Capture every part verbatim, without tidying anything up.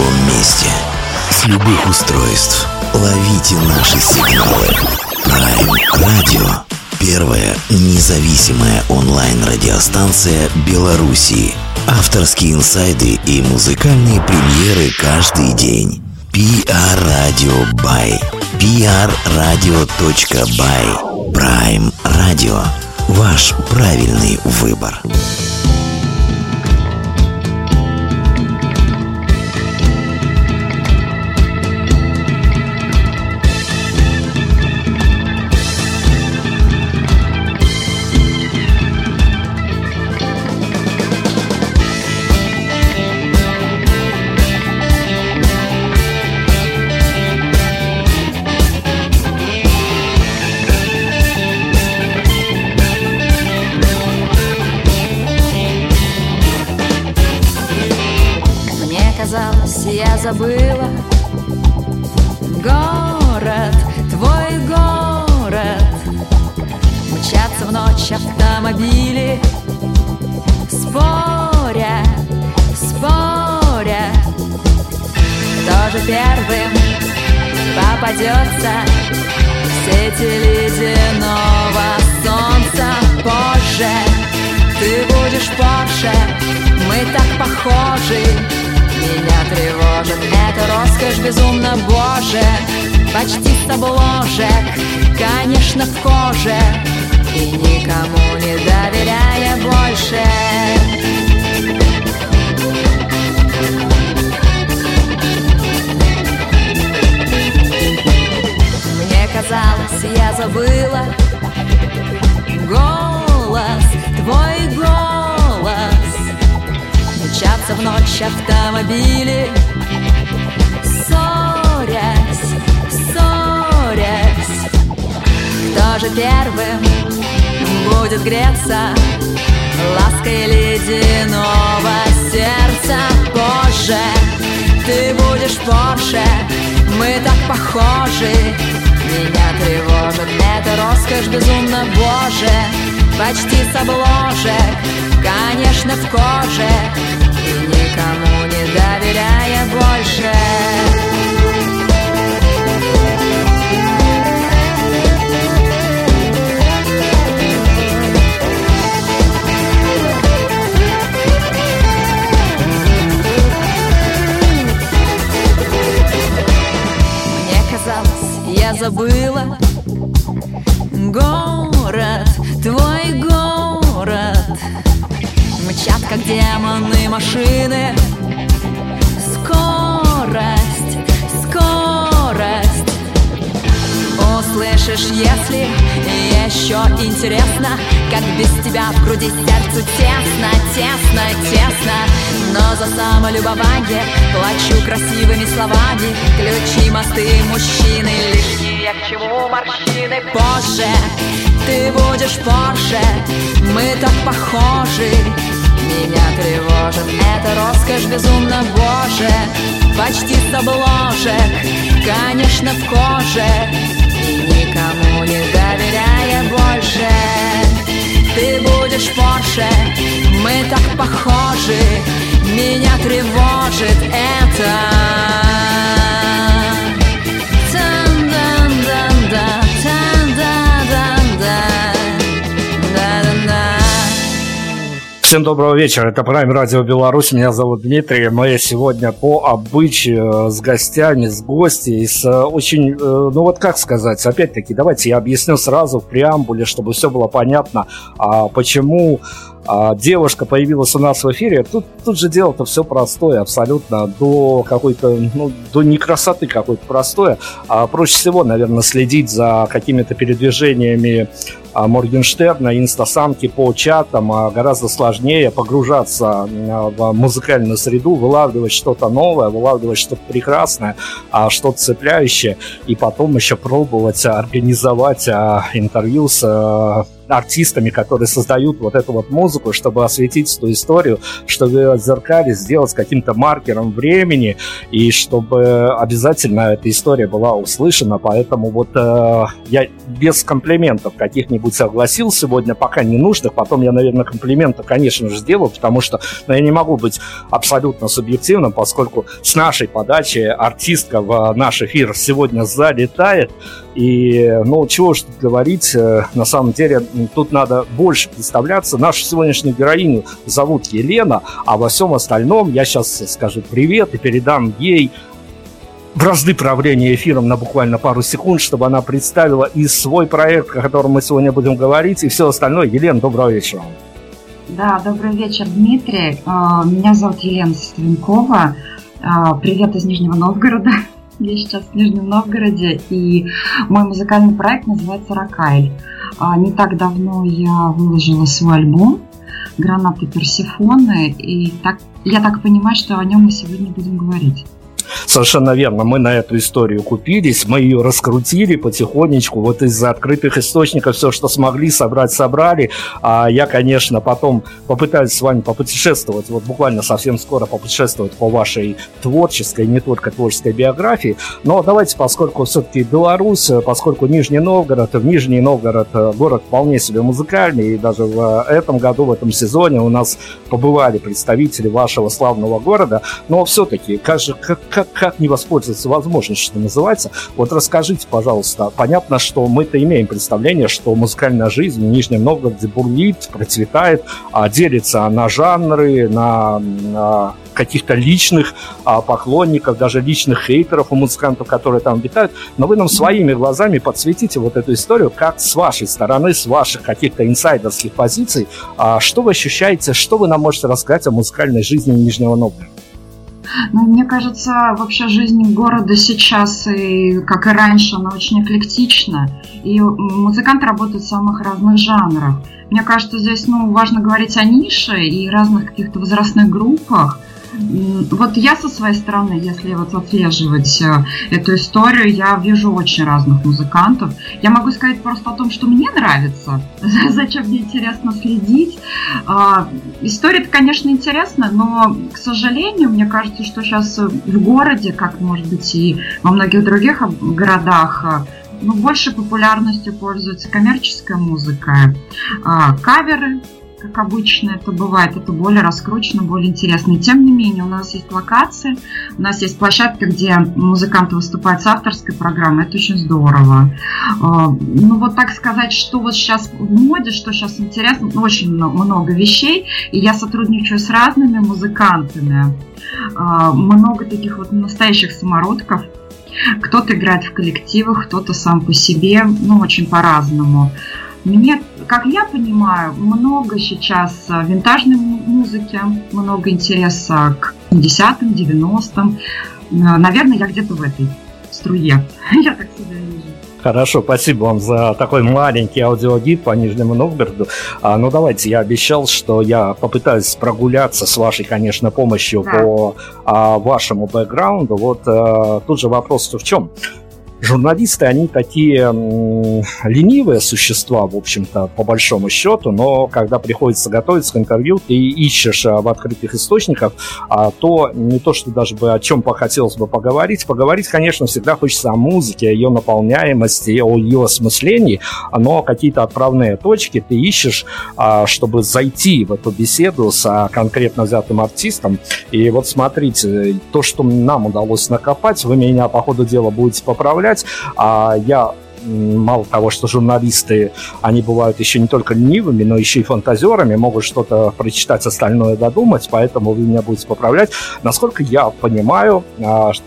любом месте, с любых устройств. Ловите наши сигналы. Prime Radio. Первая независимая онлайн-радиостанция Беларуси. Авторские инсайды и музыкальные премьеры каждый день. пи ар-радио by пи ар радио точка бай. Prime Radio. Ваш правильный выбор. Я забыла город, твой город. Мчатся в ночь автомобили, споря, споря, кто же первым попадется в сети ледяного солнца. Позже ты будешь позже, мы так похожи. Меня тревожит эта роскошь безумно, боже. Почти с тобой ложек, конечно, в коже. И никому не доверяя больше. Мне казалось, я забыла голос, твой голос. Мчатся в ночь автомобили, ссорясь, ссорясь, кто же первым будет греться лаской ледяного сердца. Позже ты будешь позже, мы так похожи. Меня тревожит эта роскошь безумно, боже. Почти с обложек, конечно, в коже. И никому не доверяя больше. Мне казалось, я забыла город, твой город. Мчат, как демоны, машины. Скорость, скорость. Услышишь, если еще интересно, как без тебя в груди сердцу тесно, тесно, тесно. Но за самолюбование плачу красивыми словами. Ключи, мосты, мужчины, лишние к чему морщины. Позже ты будешь позже, мы так похожи. Меня тревожит эта роскошь безумно, боже. Почти с обложек, конечно, в коже. И никому не доверяя больше. Ты будешь позже, мы так похожи. Меня тревожит это. Всем доброго вечера, это Prime Radio Беларусь, меня зовут Дмитрий, мы сегодня по обычаю с гостями, с гостей, с очень, ну вот как сказать, опять-таки, давайте я объясню сразу в преамбуле, чтобы все было понятно, почему девушка появилась у нас в эфире. Тут, тут же дело-то все простое, абсолютно, до какой-то, ну, до не красоты какой-то простое. А проще всего, наверное, следить за какими-то передвижениями Моргенштерна, инстасамки по чатам, а гораздо сложнее погружаться в музыкальную среду, вылавливать что-то новое, вылавливать что-то прекрасное, что-то цепляющее, и потом еще пробовать организовать интервью с артистами, которые создают вот эту вот музыку, чтобы осветить эту историю, чтобы отзеркали, сделать каким-то маркером времени, и чтобы обязательно эта история была услышана. Поэтому вот э, я без комплиментов каких-нибудь согласил сегодня, пока не нужных. Потом я, наверное, комплименты, конечно же, сделаю, потому что ну, я не могу быть абсолютно субъективным, поскольку с нашей подачи артистка в наш эфир сегодня залетает. И, ну, чего уж тут говорить, на самом деле тут надо больше представляться. Нашу сегодняшнюю героиню зовут Елена, а во всем остальном я сейчас скажу привет и передам ей бразды правления эфиром на буквально пару секунд, чтобы она представила и свой проект, о котором мы сегодня будем говорить, и все остальное. Елена, доброго вечера. Да, добрый вечер, Дмитрий. Меня зовут Елена Савенкова. Привет из Нижнего Новгорода. Я сейчас в Нижнем Новгороде, и мой музыкальный проект называется «Rocaille». Не так давно я выложила свой альбом «Гранаты Персефоны», и так, я так понимаю, что о нем мы сегодня будем говорить. Совершенно верно, мы на эту историю купились, мы ее раскрутили потихонечку, вот из открытых источников все, что смогли, собрать, собрали. А я, конечно, потом попытаюсь с вами попутешествовать, вот буквально совсем скоро попутешествовать по вашей творческой, не только творческой биографии. Но давайте, поскольку все-таки Беларусь, поскольку Нижний Новгород, в Нижний Новгород город вполне себе музыкальный, и даже в этом году, в этом сезоне у нас побывали представители вашего славного города, но все-таки, как же, как Как, как не воспользоваться возможностью, что называется. Вот расскажите, пожалуйста, понятно, что мы-то имеем представление, что музыкальная жизнь в Нижнем Новгороде бурлит, процветает, делится на жанры, на, на каких-то личных поклонников, даже личных хейтеров у музыкантов, которые там витают. Но вы нам своими глазами подсветите вот эту историю, как с вашей стороны, с ваших каких-то инсайдерских позиций, что вы ощущаете, что вы нам можете рассказать о музыкальной жизни Нижнего Новгорода. Ну, мне кажется, вообще жизнь города сейчас, и, как и раньше, она очень эклектична. И музыканты работают в самых разных жанрах. Мне кажется, здесь ну, важно говорить о нише и разных каких-то возрастных группах. Вот я со своей стороны, если вот отслеживать эту историю, я вижу очень разных музыкантов. Я могу сказать просто о том, что мне нравится, зачем мне интересно следить. История-то, конечно, интересна, но, к сожалению, мне кажется, что сейчас в городе, как, может быть, и во многих других городах, ну, больше популярностью пользуется коммерческая музыка, каверы. Как обычно это бывает, это более раскручено, более интересно. И тем не менее, у нас есть локации, у нас есть площадки, где музыканты выступают с авторской программой, это очень здорово. Ну вот так сказать, что вот сейчас в моде, что сейчас интересно, очень много вещей, и я сотрудничаю с разными музыкантами. Много таких вот настоящих самородков. Кто-то играет в коллективах, кто-то сам по себе, ну очень по-разному. Мне, как я понимаю, много сейчас винтажной музыки, много интереса к десятым, девяностым. Наверное, я где-то в этой струе. Я так себя вижу. Хорошо, спасибо вам за такой маленький аудиогид по Нижнему Новгороду. А, ну, давайте, я обещал, что я попытаюсь прогуляться с вашей, конечно, помощью да. по а, вашему бэкграунду. Вот а, тут же вопрос-то в чем? Журналисты, они такие м, ленивые существа, в общем-то, по большому счету, но когда приходится готовиться к интервью, ты ищешь в открытых источниках, а то не то, что даже бы о чем хотелось бы поговорить. Поговорить, конечно, всегда хочется о музыке, о ее наполняемости, о ее осмыслении, но какие-то отправные точки ты ищешь, чтобы зайти в эту беседу с конкретно взятым артистом. И вот смотрите, то, что нам удалось накопать, вы меня по ходу дела будете поправлять. А я, мало того, что журналисты, они бывают еще не только ленивыми, но еще и фантазерами, могут что-то прочитать, остальное додумать, поэтому вы меня будете поправлять. Насколько я понимаю,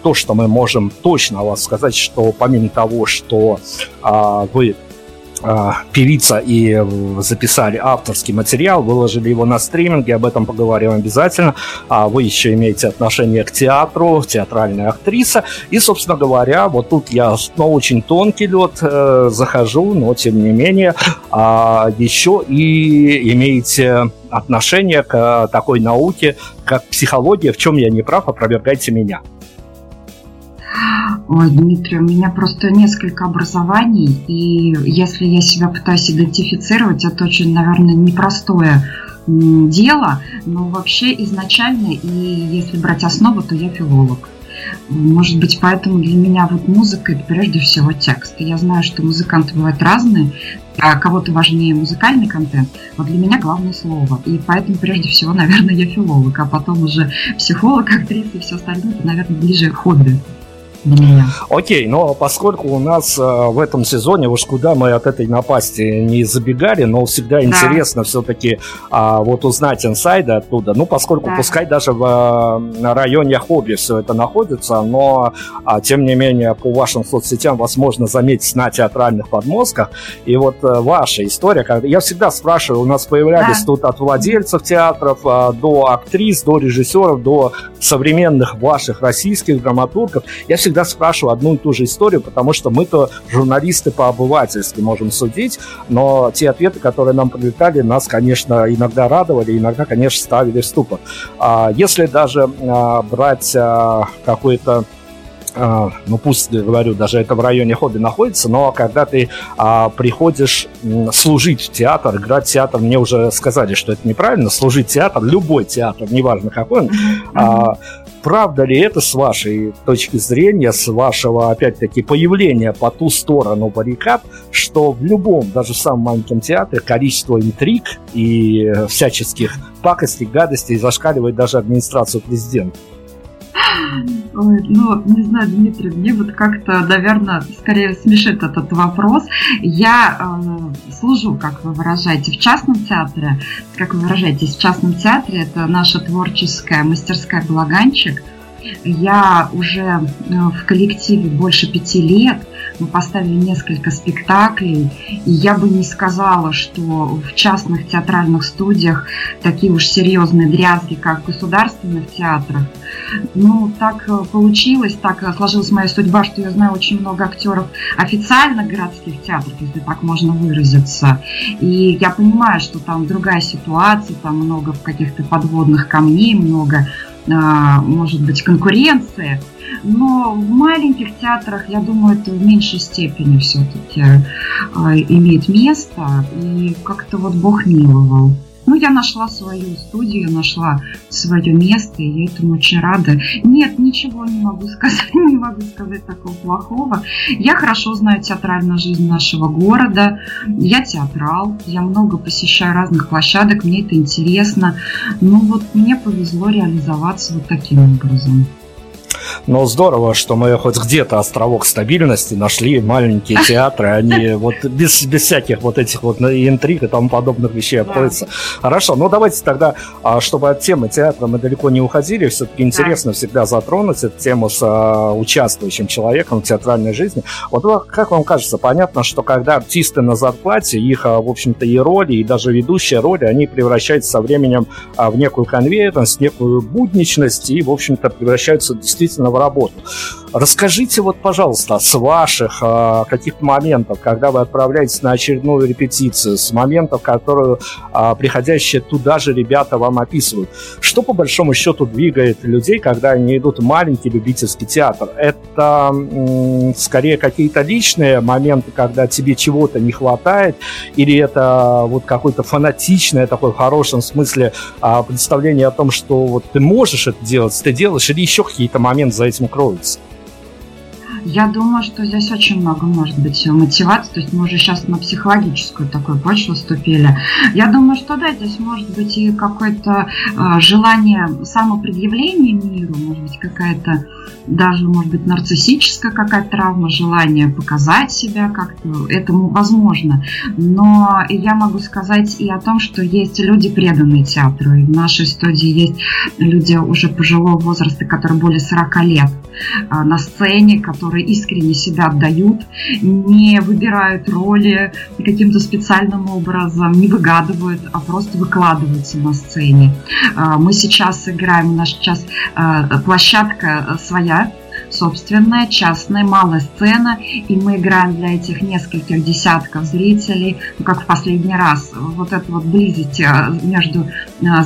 то, что мы можем точно о вас сказать, что помимо того, что вы... певица и записали авторский материал, выложили его на стриминге, об этом поговорим обязательно. А вы еще имеете отношение к театру, театральная актриса. И, собственно говоря, вот тут я на очень тонкий лед э, захожу, но тем не менее э, еще и имеете отношение к э, такой науке, как психология. В чем я не прав, опровергайте меня. Ой, Дмитрий, у меня просто несколько образований, и если я себя пытаюсь идентифицировать, это очень, наверное, непростое дело, но вообще изначально, и если брать основу, то я филолог. Может быть, поэтому для меня вот музыка — это прежде всего текст. Я знаю, что музыканты бывают разные, а кого-то важнее музыкальный контент, вот для меня главное слово. И поэтому прежде всего, наверное, я филолог, а потом уже психолог, актриса и все остальное, это, наверное, ближе к хобби. Yeah. Окей, но поскольку у нас в этом сезоне, уж куда мы от этой напасти не забегали, но всегда yeah. интересно все-таки а, вот узнать инсайды оттуда. Ну, поскольку yeah. пускай даже в районе хобби все это находится, но а, тем не менее по вашим соцсетям вас можно заметить на театральных подмостках. И вот а, ваша история, как... я всегда спрашиваю, у нас появлялись yeah. тут от владельцев театров а, до актрис, до режиссеров, до современных ваших российских драматургов. Я всегда Всегда спрашиваю одну и ту же историю, потому что мы-то журналисты по-обывательски можем судить, но те ответы, которые нам прилетали, нас, конечно, иногда радовали, иногда, конечно, ставили в ступор. Если даже брать какой-то, ну пусть, говорю, даже это в районе хобби находится, но когда ты а, приходишь служить в театр, играть в театр, мне уже сказали, что это неправильно, служить театр, любой театр, неважно какой он, mm-hmm. а, правда ли это с вашей точки зрения, с вашего, опять-таки, появления по ту сторону баррикад, что в любом, даже в самом маленьком театре количество интриг и всяческих пакостей, гадостей зашкаливает даже администрацию президента? Ой, ну, не знаю, Дмитрий, мне вот как-то, наверное, скорее смешит этот вопрос. Я э, служу, как вы выражаете, в частном театре. Как вы выражаетесь, в частном театре — это наша творческая мастерская «Балаганчик». Я уже в коллективе больше пяти лет, мы поставили несколько спектаклей, и я бы не сказала, что в частных театральных студиях такие уж серьезные дрязги, как в государственных театрах. Ну, так получилось, так сложилась моя судьба, что я знаю очень много актеров официальных городских театров, если так можно выразиться, и я понимаю, что там другая ситуация, там много каких-то подводных камней, много... может быть, конкуренции, но в маленьких театрах, я думаю, это в меньшей степени все-таки имеет место, и как-то вот Бог миловал. Ну, я нашла свою студию, нашла свое место, и я этому очень рада. Нет, ничего не могу сказать, не могу сказать такого плохого. Я хорошо знаю театральную жизнь нашего города, я театрал, я много посещаю разных площадок, мне это интересно. Ну, вот мне повезло реализоваться вот таким образом. Но здорово, что мы хоть где-то островок стабильности нашли, маленькие театры, они вот без, без всяких вот этих вот интриг и тому подобных вещей обходятся. Да. Хорошо, ну давайте тогда, чтобы от темы театра мы далеко не уходили, все-таки интересно да. всегда затронуть эту тему с участвующим человеком в театральной жизни. Вот как вам кажется, понятно, что когда артисты на зарплате, их, в общем-то, и роли, и даже ведущие роли, они превращаются со временем в некую конвейерность, в некую будничность и, в общем-то, превращаются действительно в работу. Расскажите, вот, пожалуйста, с ваших а, каких-то моментов, когда вы отправляетесь на очередную репетицию, с моментов, которые а, приходящие туда же ребята вам описывают. Что, по большому счету, двигает людей, когда они идут в маленький любительский театр? Это м- скорее какие-то личные моменты, когда тебе чего-то не хватает, или это вот какое-то фанатичное, такое в хорошем смысле а, представление о том, что вот ты можешь это делать, ты делаешь, или еще какие-то моменты за этим кроется? Я думаю, что здесь очень много может быть мотивации, то есть мы уже сейчас на психологическую такую почву вступили. Я думаю, что да, здесь может быть и какое-то э, желание самопредъявления миру, может быть какая-то даже, может быть, нарциссическая какая-то травма, желание показать себя как-то, этому возможно. Но я могу сказать и о том, что есть люди, преданные театру, и в нашей студии есть люди уже пожилого возраста, которые более сорок лет э, на сцене, которые искренне себя отдают, не выбирают роли каким-то специальным образом, не выгадывают, а просто выкладываются на сцене. Мы сейчас играем, у нас сейчас площадка своя, собственная частная малая сцена, и мы играем для этих нескольких десятков зрителей, ну, как в последний раз. Вот эта вот близость между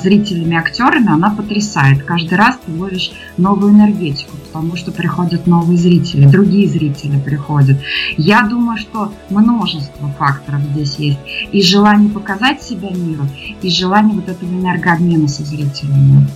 зрителями и актерами, она потрясает. Каждый раз ты ловишь новую энергетику, потому что приходят новые зрители, другие зрители приходят. Я думаю, что множество факторов здесь есть. И желание показать себя миру, и желание вот этого энергообмена со зрителями.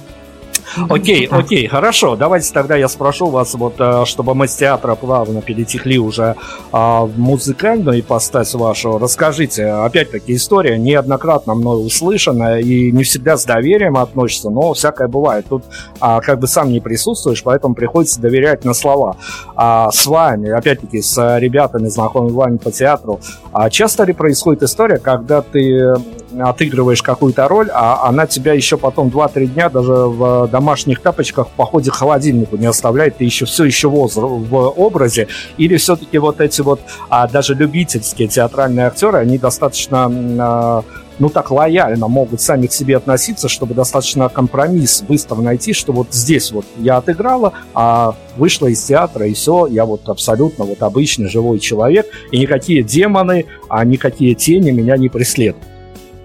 Окей, okay, окей, okay, хорошо. Давайте тогда я спрошу вас, вот, чтобы мы с театра плавно перетекли уже а, в музыкальную ипостась вашу. Расскажите, опять-таки, история неоднократно мной услышана и не всегда с доверием относится, но всякое бывает. Тут а, как бы сам не присутствуешь, поэтому приходится доверять на слова. А, с вами, опять-таки, с ребятами, знакомыми вами по театру, а, часто ли происходит история, когда ты отыгрываешь какую-то роль, а она тебя еще потом два-три дня даже в домашних тапочках в походе к холодильнику не оставляет, ты еще все еще в, в образе, или все-таки вот эти вот а, даже любительские театральные актеры, они достаточно а, ну так лояльно могут сами к себе относиться, чтобы достаточно компромисс быстро найти, что вот здесь вот я отыграла, а вышла из театра, и все, я вот абсолютно вот обычный живой человек, и никакие демоны, а никакие тени меня не преследуют.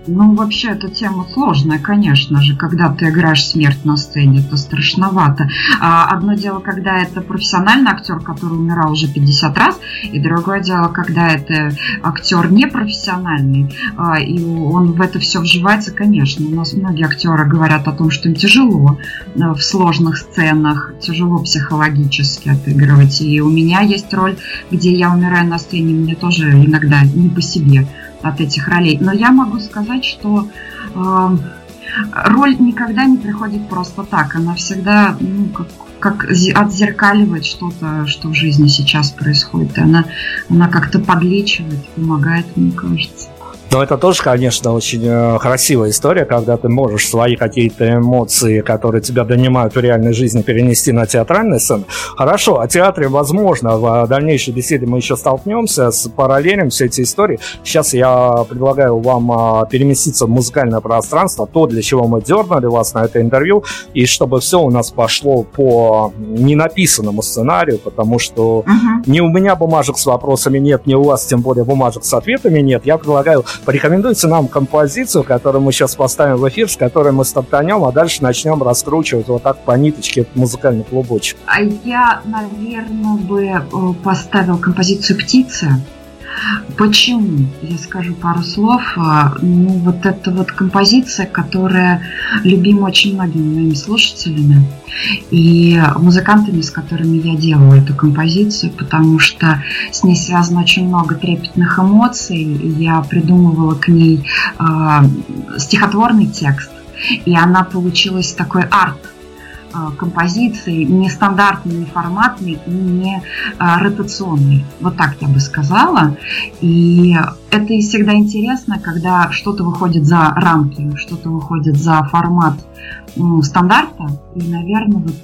Ну, вообще, эта тема сложная, конечно же. Когда ты играешь смерть на сцене, это страшновато. А одно дело, когда это профессиональный актер, который умирал уже пятьдесят раз, и другое дело, когда это актер непрофессиональный, и он в это все вживается, конечно. У нас многие актеры говорят о том, что им тяжело в сложных сценах, тяжело психологически отыгрывать. И у меня есть роль, где я умираю на сцене, мне тоже иногда не по себе от этих ролей. Но я могу сказать, что э, роль никогда не приходит просто так. Она всегда, ну, как, как отзеркаливает что-то, что в жизни сейчас происходит. И она, она как-то подлечивает, помогает, мне кажется. Но это тоже, конечно, очень красивая история, когда ты можешь свои какие-то эмоции, которые тебя донимают в реальной жизни, перенести на театральный сцену. Хорошо, о театре, возможно, в дальнейшей беседе мы еще столкнемся, параллелим все эти истории. Сейчас я предлагаю вам переместиться в музыкальное пространство, то, для чего мы дернули вас на это интервью, и чтобы все у нас пошло по ненаписанному сценарию, потому что uh-huh. ни у меня бумажек с вопросами нет, ни у вас, тем более, бумажек с ответами нет. Я предлагаю... Порекомендуйте нам композицию, которую мы сейчас поставим в эфир, с которой мы стартанем, а дальше начнем раскручивать вот так по ниточке музыкальный клубочек. А я, наверное, бы поставил композицию «Птица». Почему? Я скажу пару слов. Ну, вот это вот композиция, которая любима очень многими моими слушателями и музыкантами, с которыми я делаю эту композицию, потому что с ней связано очень много трепетных эмоций. Я придумывала к ней э, стихотворный текст, и она получилась такой арт. Композиции, нестандартный, неформатный и не ротационный. Вот так я бы сказала. И это и всегда интересно, когда что-то выходит за рамки, что-то выходит за формат, ну, стандарта. И, наверное, вот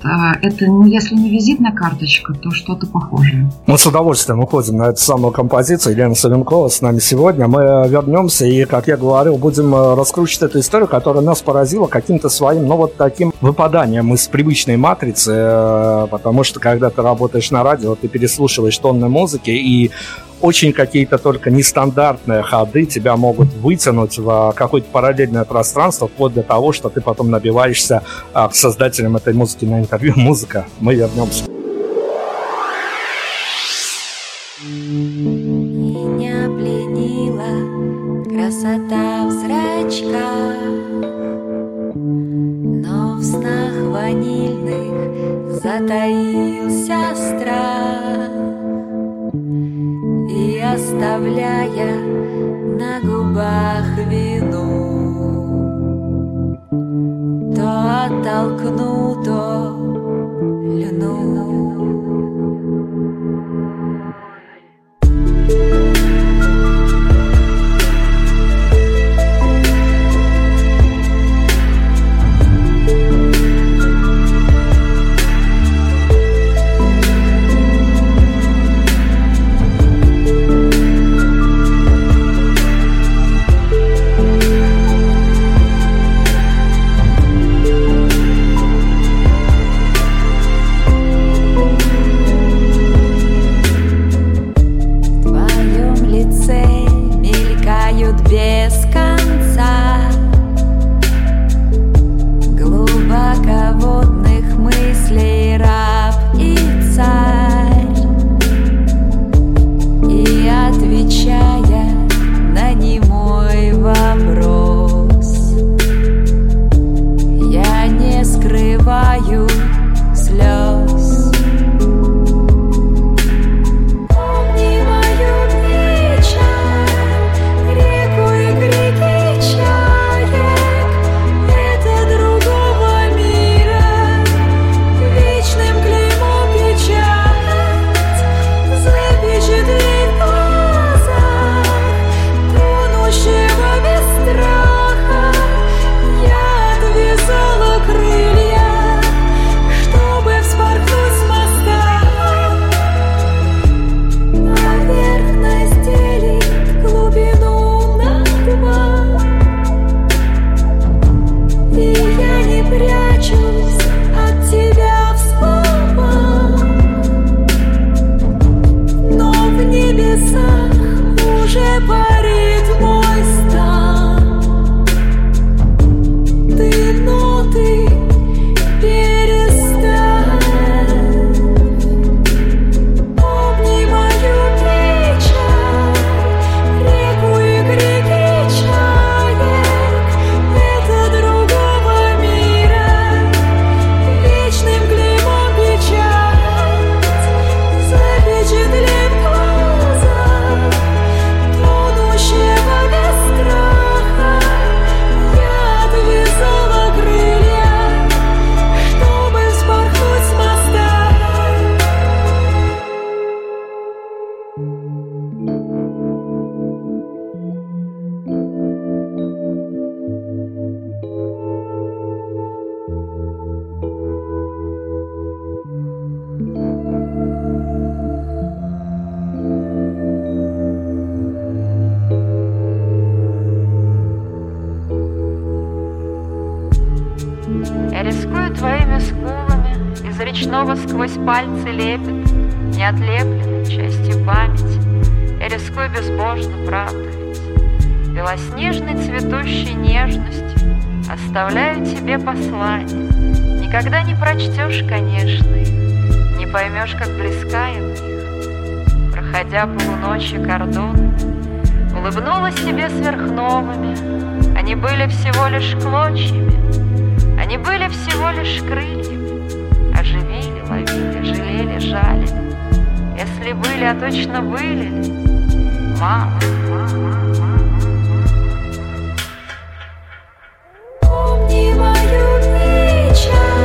это, если не визитная карточка, то что-то похожее. Мы с удовольствием уходим на эту самую композицию. Елена Савенкова с нами сегодня. Мы вернемся и, как я говорил, будем раскручивать эту историю, которая нас поразила каким-то своим, ну, вот таким выпаданием из привычной матрицы. Потому что, когда ты работаешь на радио, ты переслушиваешь тонны музыки, и очень какие-то только нестандартные ходы тебя могут вытянуть в какое-то параллельное пространство, вплоть до того, что ты потом набиваешься а, к создателям этой музыки на интервью. Музыка. Мы вернемся. Меня пленила красота в зрачках, но в снах ванильных затаился страх. И оставляя на губах вину, то оттолкну, то льну. речного сквозь пальцы лепет неотлепленной частью памяти. Я рискую безбожно, правда ведь, белоснежной цветущей нежностью оставляю тебе послание. Никогда не прочтешь, конечно, их, не поймешь, как близка я в них. Проходя полуночи кордон, улыбнулась тебе сверхновыми. Они были всего лишь клочьями, они были всего лишь крыльями. Оживили, ловили, жалели, жали. Если были, а точно были, мама. Помни мою печаль.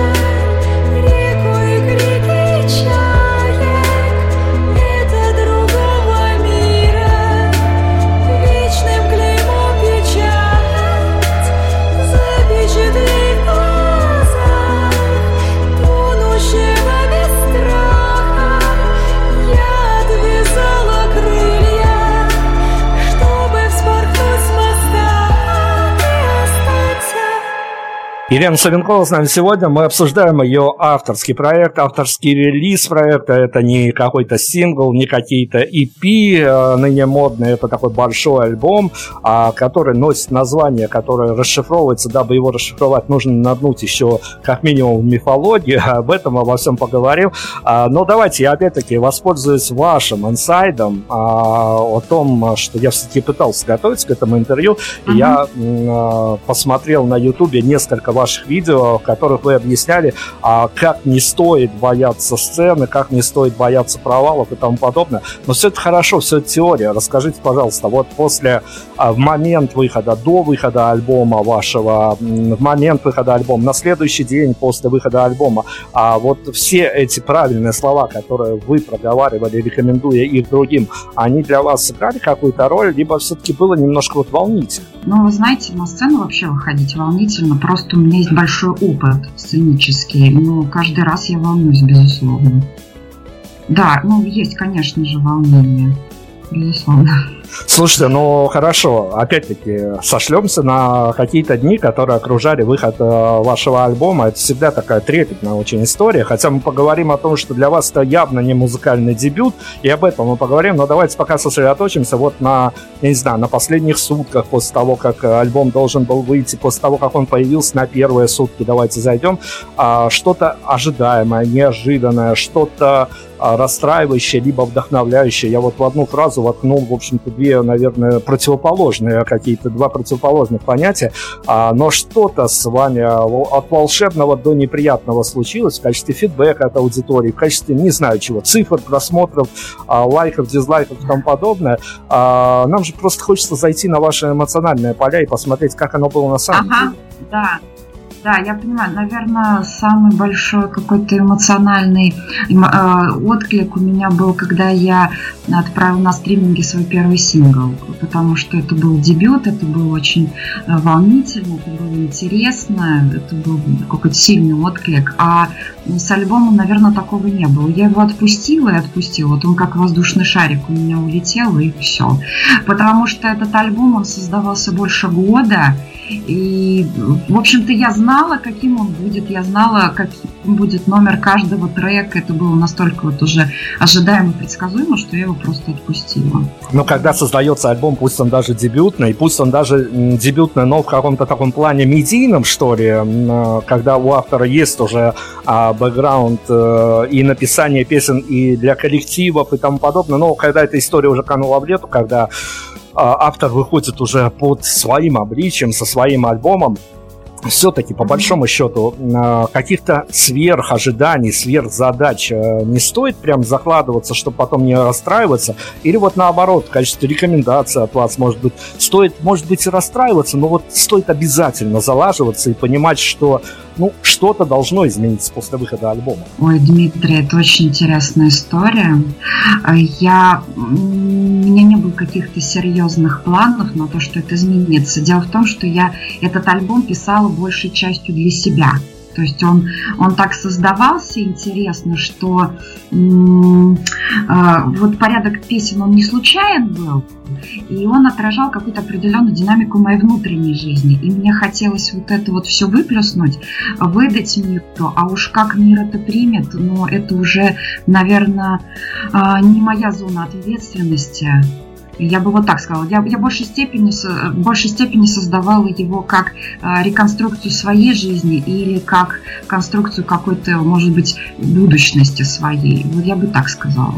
Елена Савенкова с нами сегодня. Мы обсуждаем ее авторский проект, авторский релиз проекта. Это не какой-то сингл, не какие-то и пи, ныне модные. Это такой большой альбом, который носит название, которое расшифровывается. Дабы его расшифровать, нужно наднуть еще как минимум мифологию. Об этом, обо всем поговорим. Но давайте я опять-таки воспользуюсь вашим инсайдом о том, что я все-таки пытался готовиться к этому интервью. Mm-hmm. Я посмотрел на Ютубе несколько ваших видео, в которых вы объясняли, а, как не стоит бояться сцены, как не стоит бояться провалов и тому подобное. Но все это хорошо, все это теория. Расскажите, пожалуйста, вот после, а, в момент выхода, до выхода альбома вашего, в момент выхода альбома, на следующий день после выхода альбома, а, вот все эти правильные слова, которые вы проговаривали, рекомендуя их другим, они для вас сыграли какую-то роль, либо все-таки было немножко вот волнительно? Ну, вы знаете, на сцену вообще выходить волнительно, просто у меня есть большой опыт сценический, но каждый раз я волнуюсь, безусловно. Да, ну, есть, конечно же, волнение, безусловно. Слушайте, ну хорошо, опять-таки сошлемся на какие-то дни, которые окружали выход вашего альбома. Это всегда такая трепетная очень история. Хотя мы поговорим о том, что для вас это явно не музыкальный дебют, и об этом мы поговорим. Но давайте пока сосредоточимся вот на, я не знаю, на последних сутках после того, как альбом должен был выйти, после того, как он появился, на первые сутки. Давайте зайдем. Что-то ожидаемое, неожиданное, что-то расстраивающее, либо вдохновляющее. Я вот в одну фразу воткнул, в общем-то, две, наверное, противоположные какие-то, два противоположных понятия, а, но что-то с вами от волшебного до неприятного случилось в качестве фидбэка от аудитории, в качестве, не знаю чего, цифр, просмотров, а, лайков, дизлайков и тому подобное. А, нам же просто хочется зайти на ваши эмоциональные поля и посмотреть, как оно было на самом ага, деле. Да. Да, я понимаю, наверное, самый большой какой-то эмоциональный отклик у меня был, когда я отправила на стриминге свой первый сингл, потому что это был дебют, это было очень волнительно, это было интересно, это был какой-то сильный отклик, а с альбомом, наверное, такого не было. Я его отпустила и отпустила, вот он как воздушный шарик у меня улетел, и все. Потому что этот альбом, он создавался больше года, и, в общем-то, я знала, Я знала, каким он будет, я знала, каким будет номер каждого трека. Это было настолько вот уже ожидаемо и предсказуемо, что я его просто отпустила. Но когда создается альбом, пусть он даже дебютный, пусть он даже дебютный, но в каком-то таком плане медийном, что ли, когда у автора есть уже бэкграунд и написание песен и для коллективов и тому подобное, но когда эта история уже канула в лету, когда автор выходит уже под своим обличием, со своим альбомом, все-таки, по большому счету, каких-то сверхожиданий, сверхзадач не стоит прям закладываться, чтобы потом не расстраиваться. Или вот наоборот, в качестве рекомендации от вас, может быть, стоит, может быть, и расстраиваться, но вот стоит обязательно залаживаться и понимать, что, ну, что-то должно измениться после выхода альбома. Ой, Дмитрий, это очень интересная история. Я... У меня не было каких-то серьезных планов на то, что это изменится. Дело в том, что я этот альбом писала большей частью для себя. То есть он, он так создавался, интересно, что м- м- э- вот порядок песен он не случайен был, и он отражал какую-то определенную динамику моей внутренней жизни. И мне хотелось вот это вот все выплеснуть, выдать миру, а уж как мир это примет, но это уже, наверное, не моя зона ответственности. Я бы вот так сказала. Я, я в большей степени, в большей степени создавала его как реконструкцию своей жизни или как конструкцию какой-то, может быть, будущности своей. Вот я бы так сказала.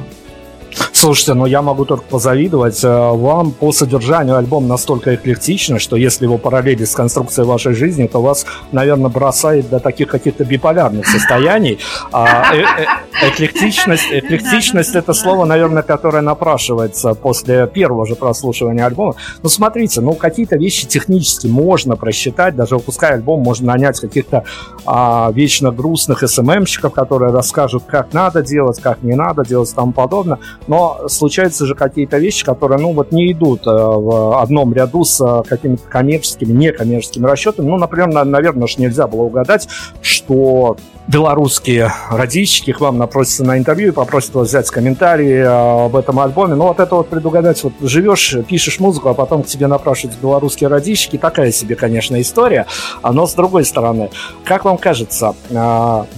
Слушайте, ну я могу только позавидовать вам. По содержанию альбом настолько эклектичный, что если его параллелить с конструкцией вашей жизни, то вас, наверное, бросает до таких каких-то биполярных состояний. А э- э- эклектичность, эклектичность это слово, наверное, которое напрашивается после первого же прослушивания альбома. Ну смотрите, ну какие-то вещи технически можно просчитать, даже выпуская альбом, можно нанять каких-то а, вечно грустных эс эм эм-щиков, которые расскажут, как надо делать, как не надо делать и тому подобное. Но случаются же какие-то вещи, которые, ну, вот не идут в одном ряду с какими-то коммерческими, некоммерческими расчетами. Ну, например, наверное, уж нельзя было угадать, что белорусские радищики к вам напросятся на интервью и попросят вас взять комментарии об этом альбоме. Ну, вот это вот предугадать. Вот живешь, пишешь музыку, а потом к тебе напрашивают белорусские радищики. Такая себе, конечно, история. Но, с другой стороны, как вам кажется,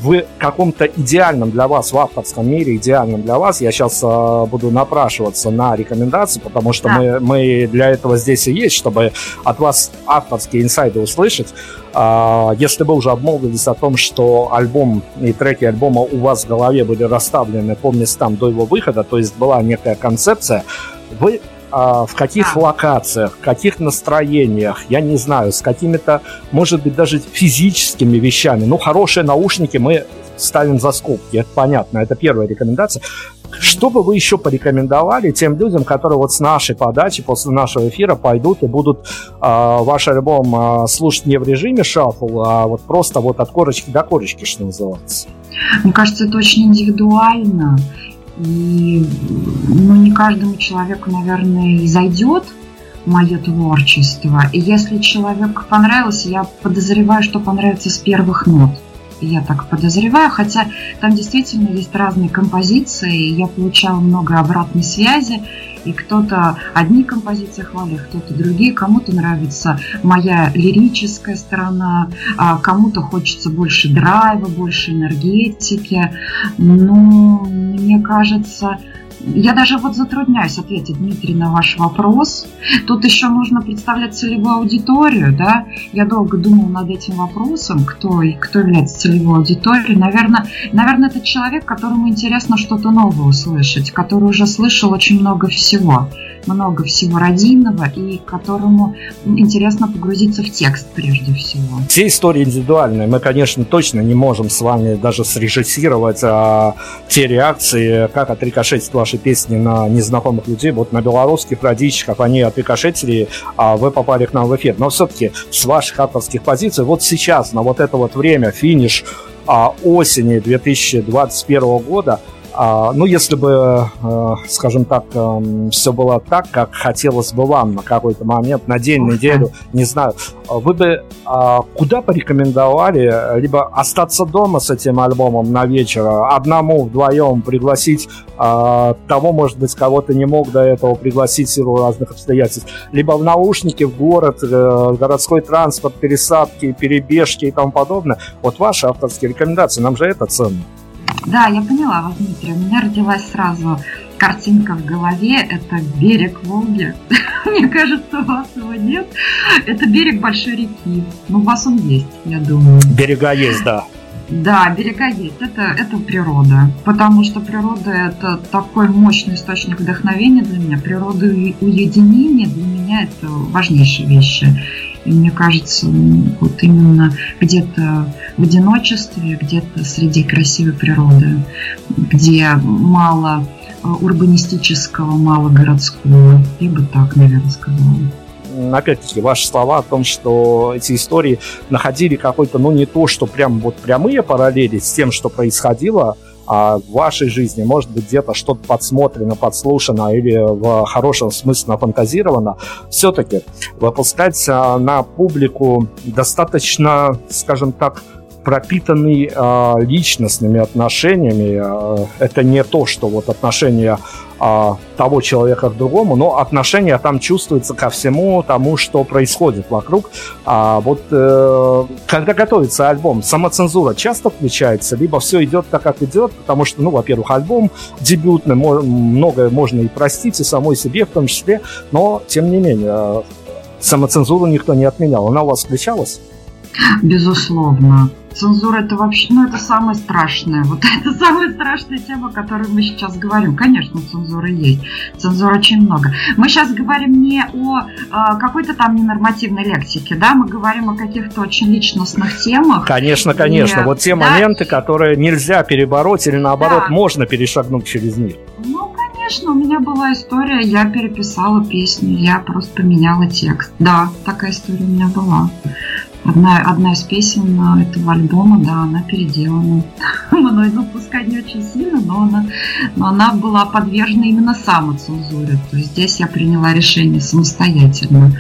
вы в каком-то идеальном для вас, в авторском мире, идеальном для вас, я сейчас... буду напрашиваться на рекомендации, потому что да. мы, мы для этого здесь и есть, чтобы от вас авторские инсайды услышать. Если вы уже обмолвились о том, что альбом и треки альбома у вас в голове были расставлены по местам до его выхода, то есть была некая концепция, вы в каких локациях, в каких настроениях, я не знаю, с какими-то, может быть, даже физическими вещами, ну, хорошие наушники мы ставим за скобки, это понятно, это первая рекомендация. Что бы вы еще порекомендовали тем людям, которые вот с нашей подачи, после нашего эфира пойдут и будут э, ваш альбом э, слушать не в режиме шаффл, а вот просто вот от корочки до корочки, что называется? Мне кажется, это очень индивидуально. И ну, не каждому человеку, наверное, и зайдет мое творчество. И если человеку понравилось, я подозреваю, что понравится с первых нот. Я так подозреваю, хотя там действительно есть разные композиции, я получала много обратной связи, и кто-то одни композиции хвалил, кто-то другие, кому-то нравится моя лирическая сторона, кому-то хочется больше драйва, больше энергетики, но мне кажется... Я даже вот затрудняюсь ответить, Дмитрий, на ваш вопрос. Тут еще нужно представлять целевую аудиторию, да? Я долго думала над этим вопросом, кто, кто является целевой аудиторией. Наверное, наверное, это человек, которому интересно что-то новое услышать, который уже слышал очень много всего, много всего родинного, и которому интересно погрузиться в текст прежде всего. Все истории индивидуальные. Мы, конечно, точно не можем с вами даже срежиссировать а, те реакции, как отрикошетить ваши песни на незнакомых людей, вот на белорусских радищиках, они отрикошетили, а вы попали к нам в эфир. Но все-таки с ваших авторских позиций вот сейчас, на вот это вот время, финиш а, осени две тысячи двадцать первого года, а, ну, если бы, а, скажем так, а, все было так, как хотелось бы вам на какой-то момент, на день, неделю, не знаю, вы бы а, куда порекомендовали либо остаться дома с этим альбомом на вечер, одному, вдвоем пригласить а, того, может быть, кого ты не мог до этого пригласить в силу разных обстоятельств, либо в наушники, в город, э, городской транспорт, пересадки, перебежки и тому подобное. Вот ваши авторские рекомендации, нам же это ценно. Да, я поняла вас, Дмитрий. У меня родилась сразу картинка в голове. Это берег Волги. Мне кажется, у вас его нет. Это берег большой реки. Ну, у вас он есть, я думаю. Берега есть, да. Да, берега есть. Это, это природа. Потому что природа – это такой мощный источник вдохновения для меня. Природа и уединение для меня – это важнейшие вещи. И мне кажется, вот именно где-то в одиночестве, где-то среди красивой природы, где мало урбанистического, мало городского. Я бы так, наверное, сказала. Опять-таки, ваши слова о том, что эти истории находили какой-то, ну, не то, что прям вот прямые параллели с тем, что происходило, а в вашей жизни, может быть, где-то что-то подсмотрено, подслушано или в хорошем смысле нафантазировано, все-таки выпускать на публику достаточно, скажем так, пропитанный э, личностными отношениями. Это не то, что вот отношения э, того человека к другому, но отношения там чувствуются ко всему тому, что происходит вокруг. А вот э, когда готовится альбом, самоцензура часто включается, либо все идет так, как идет, потому что, ну, во-первых, альбом дебютный, многое можно и простить, и самой себе в том числе, но, тем не менее, самоцензуру никто не отменял. Она у вас включалась? Безусловно. Цензура — это вообще, ну, это самая страшная, вот это самая страшная тема, о которой мы сейчас говорим. Конечно, цензура есть, цензуры очень много. Мы сейчас говорим не о э, какой-то там ненормативной лексике, да, мы говорим о каких-то очень личностных темах. Конечно, конечно, и, вот те да, моменты, которые нельзя перебороть или наоборот да. можно перешагнуть через них. Ну, конечно, у меня была история, я переписала песню, я просто поменяла текст, да, такая история у меня была. Одна, одна из песен этого альбома, да, она переделана мной, ну, пускай не очень сильно, но она, но она была подвержена именно самоцензуре. То есть здесь я приняла решение самостоятельно.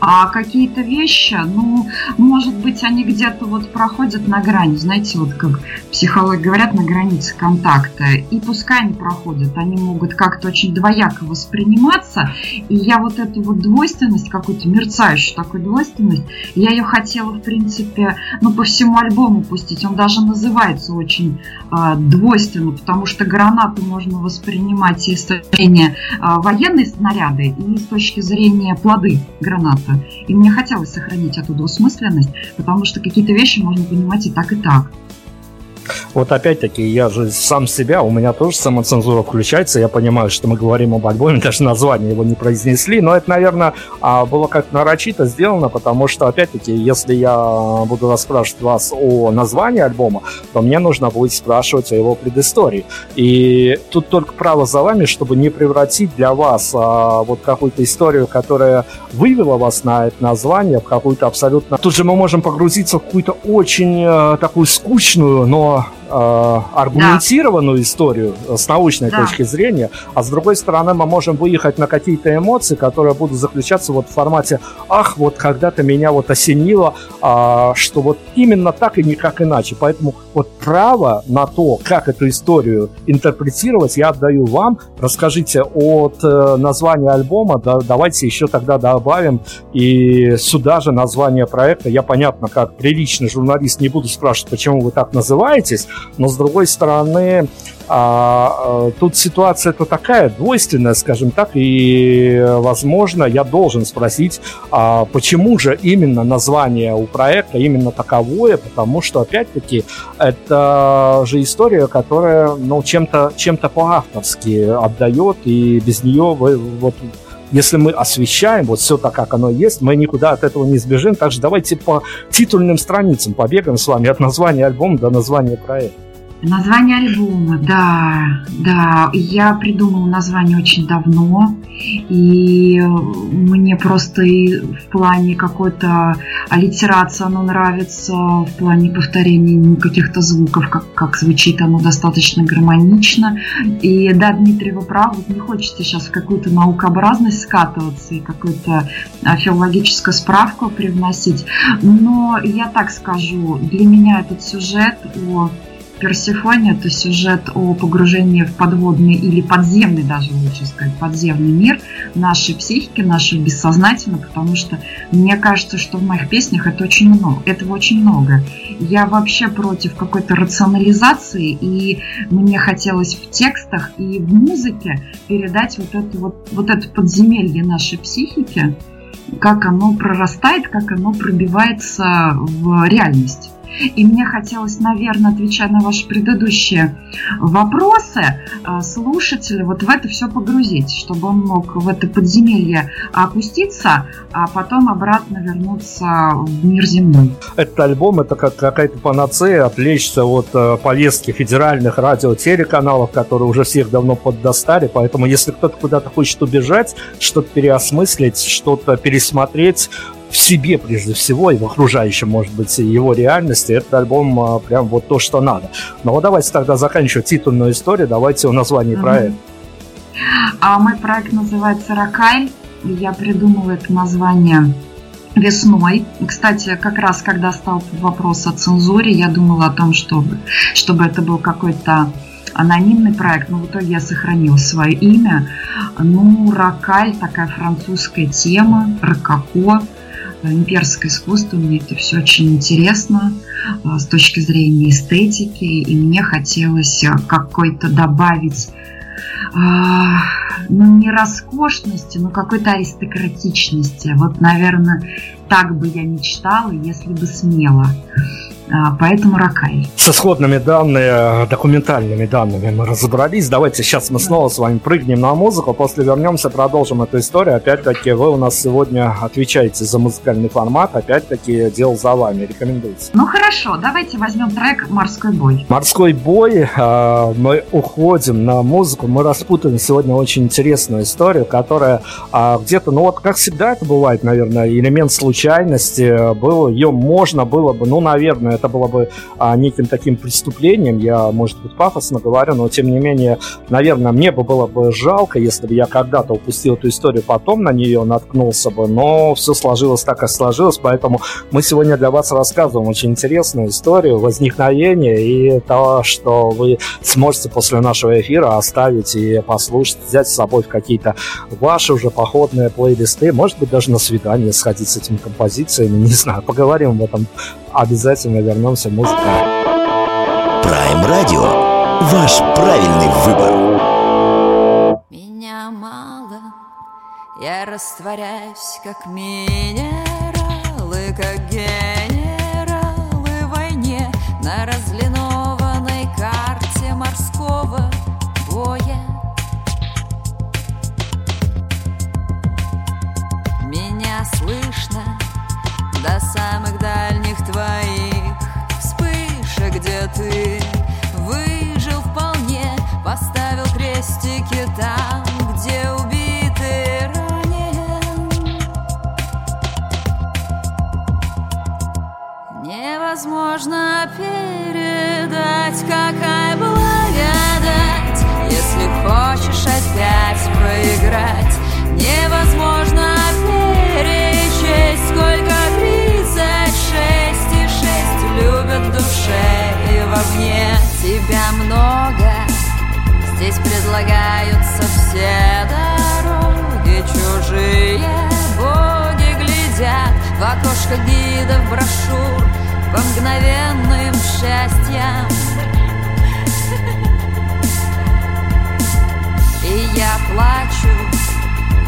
А какие-то вещи, ну, может быть, они где-то вот проходят на грани, знаете, вот как психологи говорят, на границе контакта. И пускай они проходят, они могут как-то очень двояко восприниматься. И я вот эту вот двойственность, какую-то мерцающую такую двойственность, я ее хотела, в принципе, ну, по всему альбому пустить. Он даже называется очень э, двойственно, потому что гранаты можно воспринимать и с точки зрения э, военной снаряды, и с точки зрения плоды граната. И мне хотелось сохранить эту двусмысленность, потому что какие-то вещи можно понимать и так, и так. Вот опять-таки, я же сам себя, у меня тоже самоцензура включается. Я понимаю, что мы говорим об альбоме, даже название его не произнесли, но это, наверное, было как-то нарочито сделано, потому что, опять-таки, если я буду расспрашивать вас о названии альбома, то мне нужно будет спрашивать о его предыстории. И тут только право за вами, чтобы не превратить для вас а, вот какую-то историю, которая вывела вас на это название, в какую-то абсолютно... Тут же мы можем погрузиться в какую-то очень а, такую скучную, но аргументированную да. историю с научной да. точки зрения, а с другой стороны мы можем выехать на какие-то эмоции, которые будут заключаться вот в формате: ах, вот когда-то меня вот осенило, а, что вот именно так и никак иначе. Поэтому вот право на то, как эту историю интерпретировать, я отдаю вам. Расскажите от названия альбома, да, давайте еще тогда добавим и сюда же название проекта. Я, понятно, как приличный журналист не буду спрашивать, почему вы так называете, но, с другой стороны, а, а, тут ситуация-то такая двойственная, скажем так, и, возможно, я должен спросить, а, почему же именно название у проекта именно таковое, потому что, опять-таки, это же история, которая, ну, чем-то, чем-то по-авторски отдает, и без нее вы, вот... Если мы освещаем вот все так, как оно есть, мы никуда от этого не сбежим. Также давайте по титульным страницам побегаем с вами от названия альбома до названия проекта. Название альбома, да, да. Я придумала название очень давно, и мне просто и в плане какой-то аллитерации оно нравится, в плане повторения каких-то звуков, как, как звучит оно достаточно гармонично. И да, Дмитрий, вы правы, не хочется сейчас в какую-то наукообразность скатываться и какую-то филологическую справку привносить, но я так скажу, для меня этот сюжет о... Персефоне — это сюжет о погружении в подводный или подземный, даже лучше сказать, подземный мир нашей психики, нашей бессознательной, потому что мне кажется, что в моих песнях это очень много, этого очень много. Я вообще против какой-то рационализации, и мне хотелось в текстах и в музыке передать вот это, вот, вот это подземелье нашей психики, как оно прорастает, как оно пробивается в реальность. И мне хотелось, наверное, отвечая на ваши предыдущие вопросы, слушателя вот в это все погрузить, чтобы он мог в это подземелье опуститься, а потом обратно вернуться в мир земной. Этот альбом — это как какая-то панацея, отвлечься от повестки федеральных радио-телеканалов, которые уже всех давно поддостали. Поэтому если кто-то куда-то хочет убежать, что-то переосмыслить, что-то пересмотреть в себе, прежде всего, и в окружающем, может быть, его реальности, этот альбом а, прям вот то, что надо. Но вот давайте тогда заканчивать титульную историю, давайте о названии mm-hmm. проекта. А мой проект называется «Rocaille». Я придумала это название весной. Кстати, как раз когда стал вопрос о цензуре, я думала о том, чтобы, чтобы это был какой-то анонимный проект, но в итоге я сохранила свое имя. Ну, Rocaille, такая французская тема, рококо, имперское искусство, мне это все очень интересно с точки зрения эстетики, и мне хотелось какой-то добавить, ну, не роскошности, но какой-то аристократичности. Вот, наверное, так бы я мечтала, если бы смела. Поэтому Rocaille. Со сходными данными, документальными данными мы разобрались. Давайте сейчас мы снова с вами прыгнем на музыку. После вернемся, продолжим эту историю. Опять-таки, вы у нас сегодня отвечаете за музыкальный формат. Опять-таки, дело за вами. Рекомендуется. Ну хорошо, давайте возьмем трек «Морской бой». «Морской бой». Мы уходим на музыку. Мы распутаем сегодня очень интересную историю, которая где-то, ну вот как всегда это бывает, наверное, элемент случайности был. Ее можно было бы, ну, наверное, это было бы а, неким таким преступлением, я, может быть, пафосно говорю, но, тем не менее, наверное, мне бы было бы жалко, если бы я когда-то упустил эту историю, потом на нее наткнулся бы, но все сложилось так, как сложилось, поэтому мы сегодня для вас рассказываем очень интересную историю возникновения и того, что вы сможете после нашего эфира оставить и послушать, взять с собой в какие-то ваши уже походные плейлисты, может быть, даже на свидание сходить с этими композициями, не знаю, поговорим об этом обязательно. Вернемся, музыка. Prime Radio. Ваш правильный выбор. Меня мало, я растворяюсь, как минералы, как генералы в войне на разлинованной карте морского боя. Меня слышно до самых дальних твоих вспышек, где ты выжил вполне, поставил крестики там, где убит и ранен. Невозможно передать, какая благодать, если хочешь опять проиграть. Невозможно перечесть, сколько тридцать шесть и шесть любят в душе и вовне. Тебя много, здесь предлагаются все дороги. Чужие боги глядят в окошко гидов брошюр по мгновенным счастьям. И я плачу,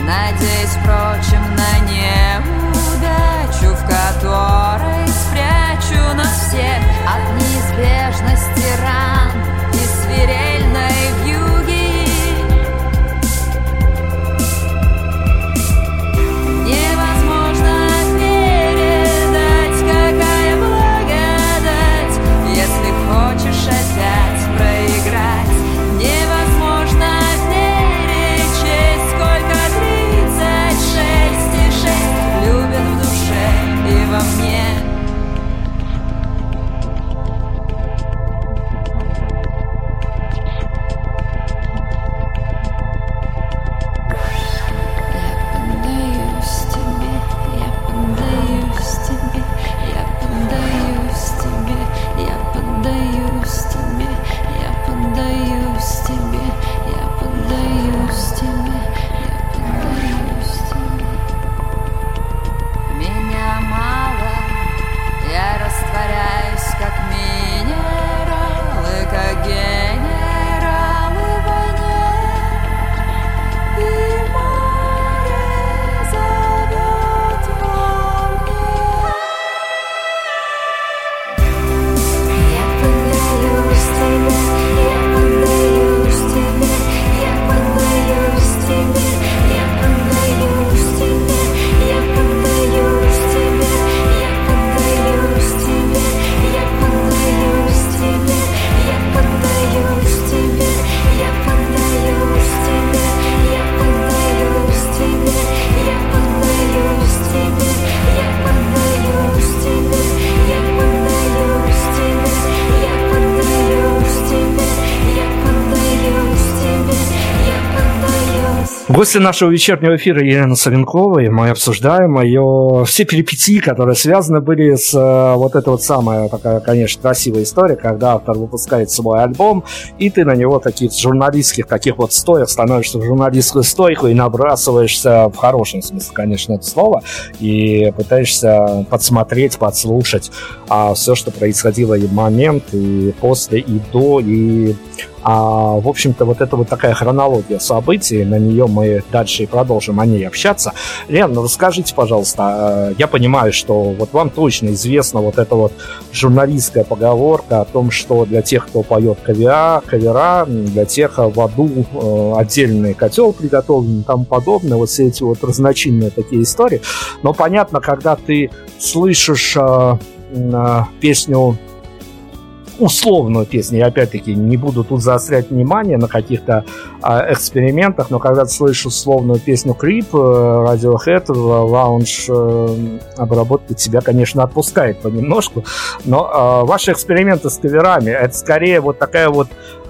надеюсь, впрочем, на неудачу, в которой спрячу нас всех от неизбежности ран и свирельной вьюги. Невозможно передать, какая благодать, если хочешь Гости нашего вечернего эфира Елена Савенкова, и мы обсуждаем ее все перипетии, которые связаны были с э, вот этой вот самой, такая, конечно, красивая история, когда автор выпускает свой альбом, и ты на него таких журналистских, таких вот стоек, становишься в журналистскую стойку и набрасываешься в хорошем смысле, конечно, это слово, и пытаешься подсмотреть, подслушать а, все, что происходило и в момент, и после, и до, и... А, в общем-то, вот это вот такая хронология событий, на нее мы дальше и продолжим о ней общаться. Лен, ну расскажите, пожалуйста, я понимаю, что вот вам точно известна вот эта вот журналистская поговорка о том, что для тех, кто поет кавиа, кавера, для тех в аду отдельный котел приготовлен и тому подобное, вот все эти вот разночинные такие истории. Но понятно, когда ты слышишь а, а, песню... условную песню, я опять-таки не буду тут заострять внимание на каких-то э, экспериментах, но когда ты слышишь условную песню Creep, Radiohead, лаунж э, обработки тебя, конечно, отпускает понемножку, но э, ваши эксперименты с каверами, это скорее вот такая вот э,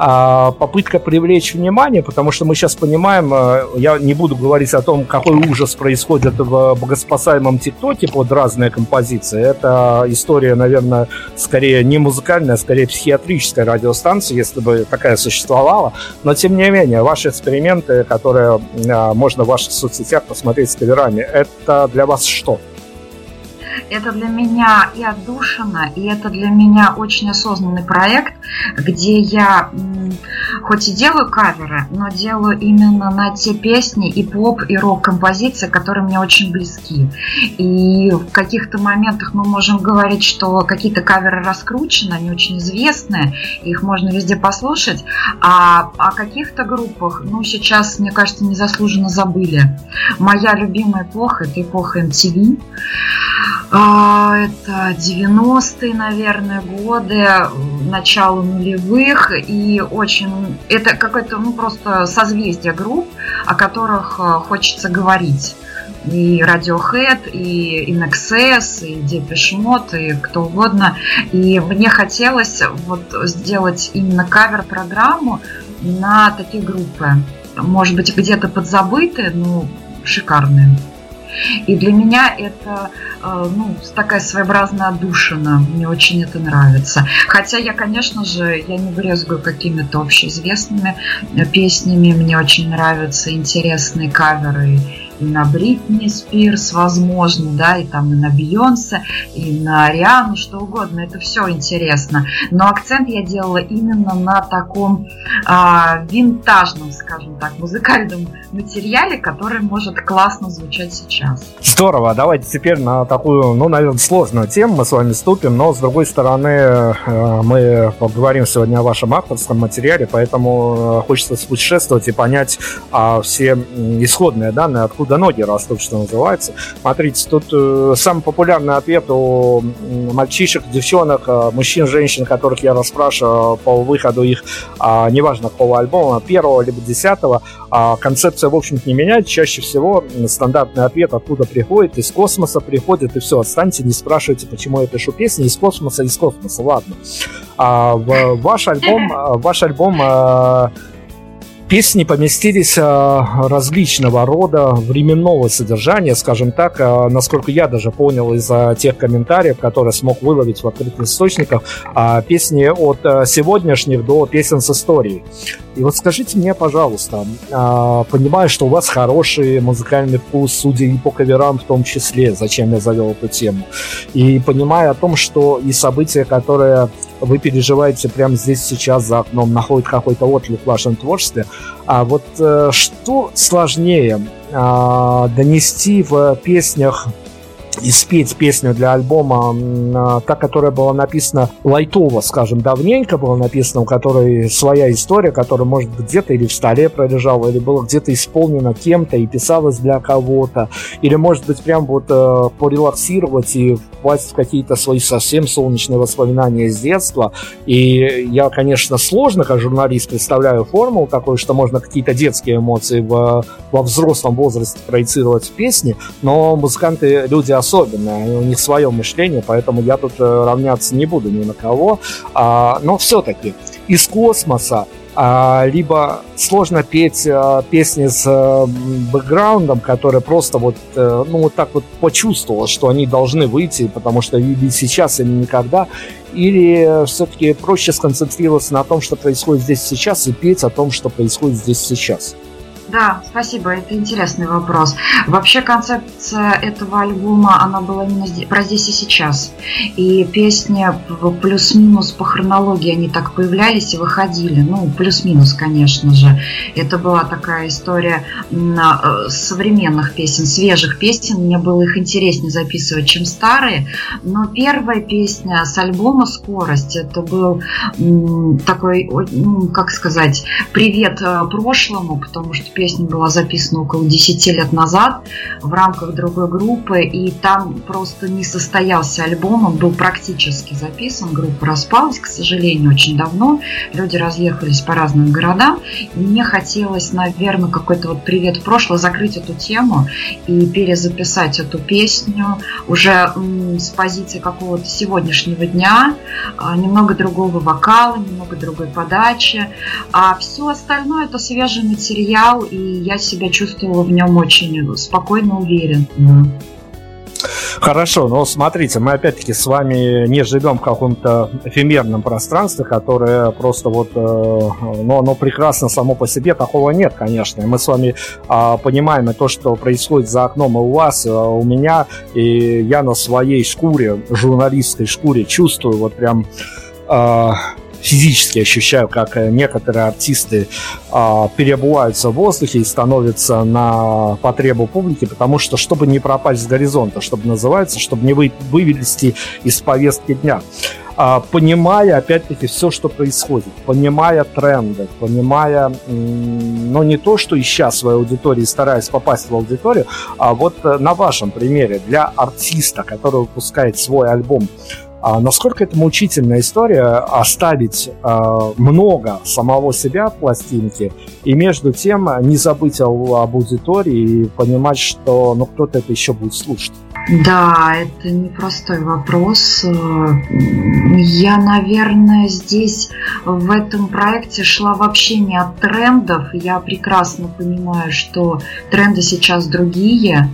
попытка привлечь внимание, потому что мы сейчас понимаем, э, я не буду говорить о том, какой ужас происходит в богоспасаемом ТикТоке под разные композиции, это история, наверное, скорее не музыкальная, а скорее психиатрической радиостанции, если бы такая существовала, но тем не менее ваши эксперименты, которые а, можно в ваших соцсетях посмотреть с каверами, это для вас что? Это для меня и отдушина, и это для меня очень осознанный проект, где я хоть и делаю каверы, но делаю именно на те песни и поп, и рок-композиции, которые мне очень близки. И в каких-то моментах мы можем говорить, что какие-то каверы раскручены, они очень известны, их можно везде послушать, а о каких-то группах, ну, сейчас, мне кажется, незаслуженно забыли. Моя любимая эпоха – это эпоха эм ти ви. Это девяностые, наверное, годы, начало нулевых, и очень это какое-то ну, просто созвездие групп, о которых хочется говорить. И Radiohead, и эн икс эс, и Depeche Mode, и кто угодно. И мне хотелось вот сделать именно кавер-программу на такие группы. Может быть, где-то подзабытые, но шикарные. И для меня это ну, такая своеобразная отдушина. Мне очень это нравится. Хотя я, конечно же, я не брезгую какими-то общеизвестными песнями. Мне очень нравятся интересные каверы и на Бритни Спирс, возможно, да, и там и на Бейонсе, и на Ариану, что угодно. Это все интересно. Но акцент я делала именно на таком а, винтажном, скажем так, музыкальном материале, который может классно звучать сейчас. Здорово. Давайте теперь на такую, ну, наверное, сложную тему мы с вами ступим, но, с другой стороны, мы поговорим сегодня о вашем авторском материале, поэтому хочется путешествовать и понять а, все исходные данные, откуда «Куда ноги растут», что называется. Смотрите, тут э, самый популярный ответ у мальчишек, девчонок, э, мужчин, женщин, которых я расспрашиваю по выходу их, э, неважно какого альбома, первого либо десятого, э, концепция, в общем-то, не меняет. Чаще всего стандартный ответ, откуда приходит, из космоса приходит, и все, отстаньте, не спрашивайте, почему я пишу песни, из космоса, из космоса, ладно. А, в, ваш альбом, ваш альбом... Э, Песни поместились различного рода временного содержания, скажем так, насколько я даже понял из тех комментариев, которые смог выловить в открытых источниках, песни от сегодняшних до песен с историей. И вот скажите мне, пожалуйста, понимаю, что у вас хороший музыкальный вкус, судя и по каверам в том числе, зачем я завел эту тему, и понимая о том, что и события, которые вы переживаете прямо здесь сейчас за окном, находят какой-то отклик в вашем творчестве, а вот что сложнее а, донести в песнях и спеть песню для альбома, та, которая была написана лайтово, скажем, давненько была написана, у которой своя история, которая, может быть, где-то или в столе пролежала, или была где-то исполнена кем-то и писалась для кого-то, или, может быть, прям вот э, порелаксировать и впасть в какие-то свои совсем солнечные воспоминания с детства. И я, конечно, сложно, как журналист, представляю формулу такую, что можно какие-то детские эмоции в, во взрослом возрасте проецировать в песни, но музыканты, люди особенно, у них свое мышление, поэтому я тут равняться не буду ни на кого. А, но все-таки из космоса либо сложно петь песни с бэкграундом, которые просто вот, ну, вот так вот почувствовал, что они должны выйти, потому что или сейчас, или никогда, или все-таки проще сконцентрироваться на том, что происходит здесь сейчас, и петь о том, что происходит здесь сейчас. Да, спасибо, это интересный вопрос. Вообще концепция этого альбома, она была именно про здесь и сейчас. И песни плюс-минус по хронологии, они так появлялись и выходили. Ну, плюс-минус, конечно же. Это была такая история современных песен, свежих песен. Мне было их интереснее записывать, чем старые. Но первая песня с альбома «Скорость» — это был такой, как сказать, привет прошлому, потому что песня была записана около десять лет назад в рамках другой группы, и там просто не состоялся альбом, он был практически записан, группа распалась, к сожалению, очень давно, люди разъехались по разным городам, и мне хотелось, наверное, какой-то вот привет в прошлое, закрыть эту тему и перезаписать эту песню уже м- с позиции какого-то сегодняшнего дня, а, немного другого вокала, немного другой подачи, а все остальное это свежий материал, и я себя чувствовала в нем очень спокойно, уверенно. Хорошо, но смотрите, мы опять-таки с вами не живем в каком-то эфемерном пространстве, которое просто вот, ну, оно прекрасно само по себе, такого нет, конечно. Мы с вами понимаем то, что происходит за окном и у вас, и у меня, и я на своей шкуре, журналистской шкуре чувствую вот прям... Физически ощущаю, как некоторые артисты а, переобуваются в воздухе и становятся на потребу публики, потому что, чтобы не пропасть с горизонта, чтобы называется, чтобы не вы, вывести из повестки дня. А, понимая, опять-таки, все, что происходит, понимая тренды, понимая, м- ну, не то, что ища свою аудиторию, стараясь попасть в аудиторию, а вот на вашем примере, для артиста, который выпускает свой альбом, а насколько это мучительная история оставить э, много самого себя в пластинке и между тем не забыть об, об аудитории и понимать, что ну, кто-то это еще будет слушать? Да, это непростой вопрос. Я, наверное, здесь в этом проекте шла вообще не от трендов. Я прекрасно понимаю, что тренды сейчас другие.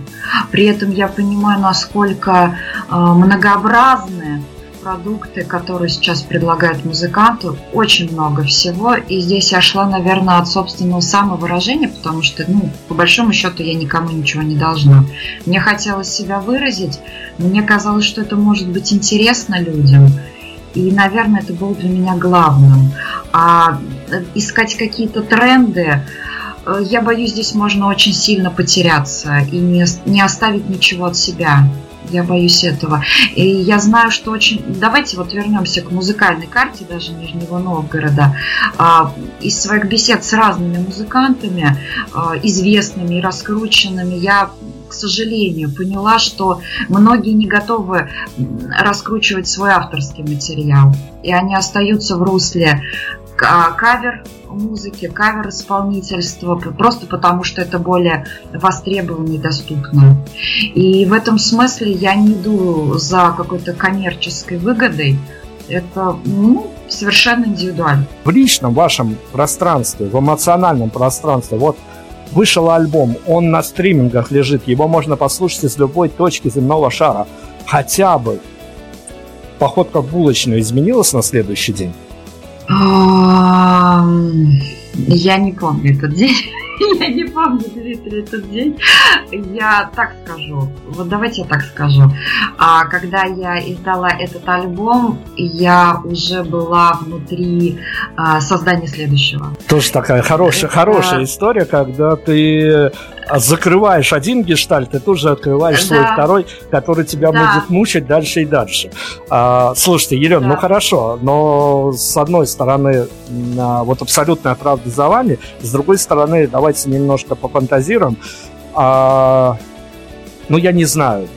При этом я понимаю, насколько многообразны продукты, которые сейчас предлагают музыканту, очень много всего. И здесь я шла, наверное, от собственного самовыражения, потому что, ну, по большому счету, я никому ничего не должна. Мне хотелось себя выразить, мне казалось, что это может быть интересно людям. И, наверное, это было для меня главным. А искать какие-то тренды, я боюсь, здесь можно очень сильно потеряться и не оставить ничего от себя. Я боюсь этого. И я знаю, что очень... Давайте вот вернемся к музыкальной карте даже Нижнего Новгорода. Из своих бесед с разными музыкантами, известными и раскрученными, я, к сожалению, поняла, что многие не готовы раскручивать свой авторский материал. И они остаются в русле кавер музыки, кавер исполнительства, просто потому что это более востребовано и доступно. И в этом смысле я не иду за какой-то коммерческой выгодой. Это, ну, совершенно индивидуально. В личном вашем пространстве, в эмоциональном пространстве, вот вышел альбом, он на стримингах лежит, его можно послушать из любой точки земного шара. Хотя бы походка в булочную изменилась на следующий день? Я не помню этот день. Я не помню, Дмитрий, этот день. Я так скажу. Вот давайте я так скажу. Когда я издала этот альбом, я уже была внутри создания следующего. Тоже такая хорошая, это... хорошая история, когда ты закрываешь один гештальт, ты тут же открываешь да. свой второй, который тебя да. будет мучить дальше и дальше. Слушайте, Елена, да. ну хорошо, но с одной стороны, вот абсолютная правда за вами, с другой стороны, давайте немножко пофантазируем. Ну, я не знаю.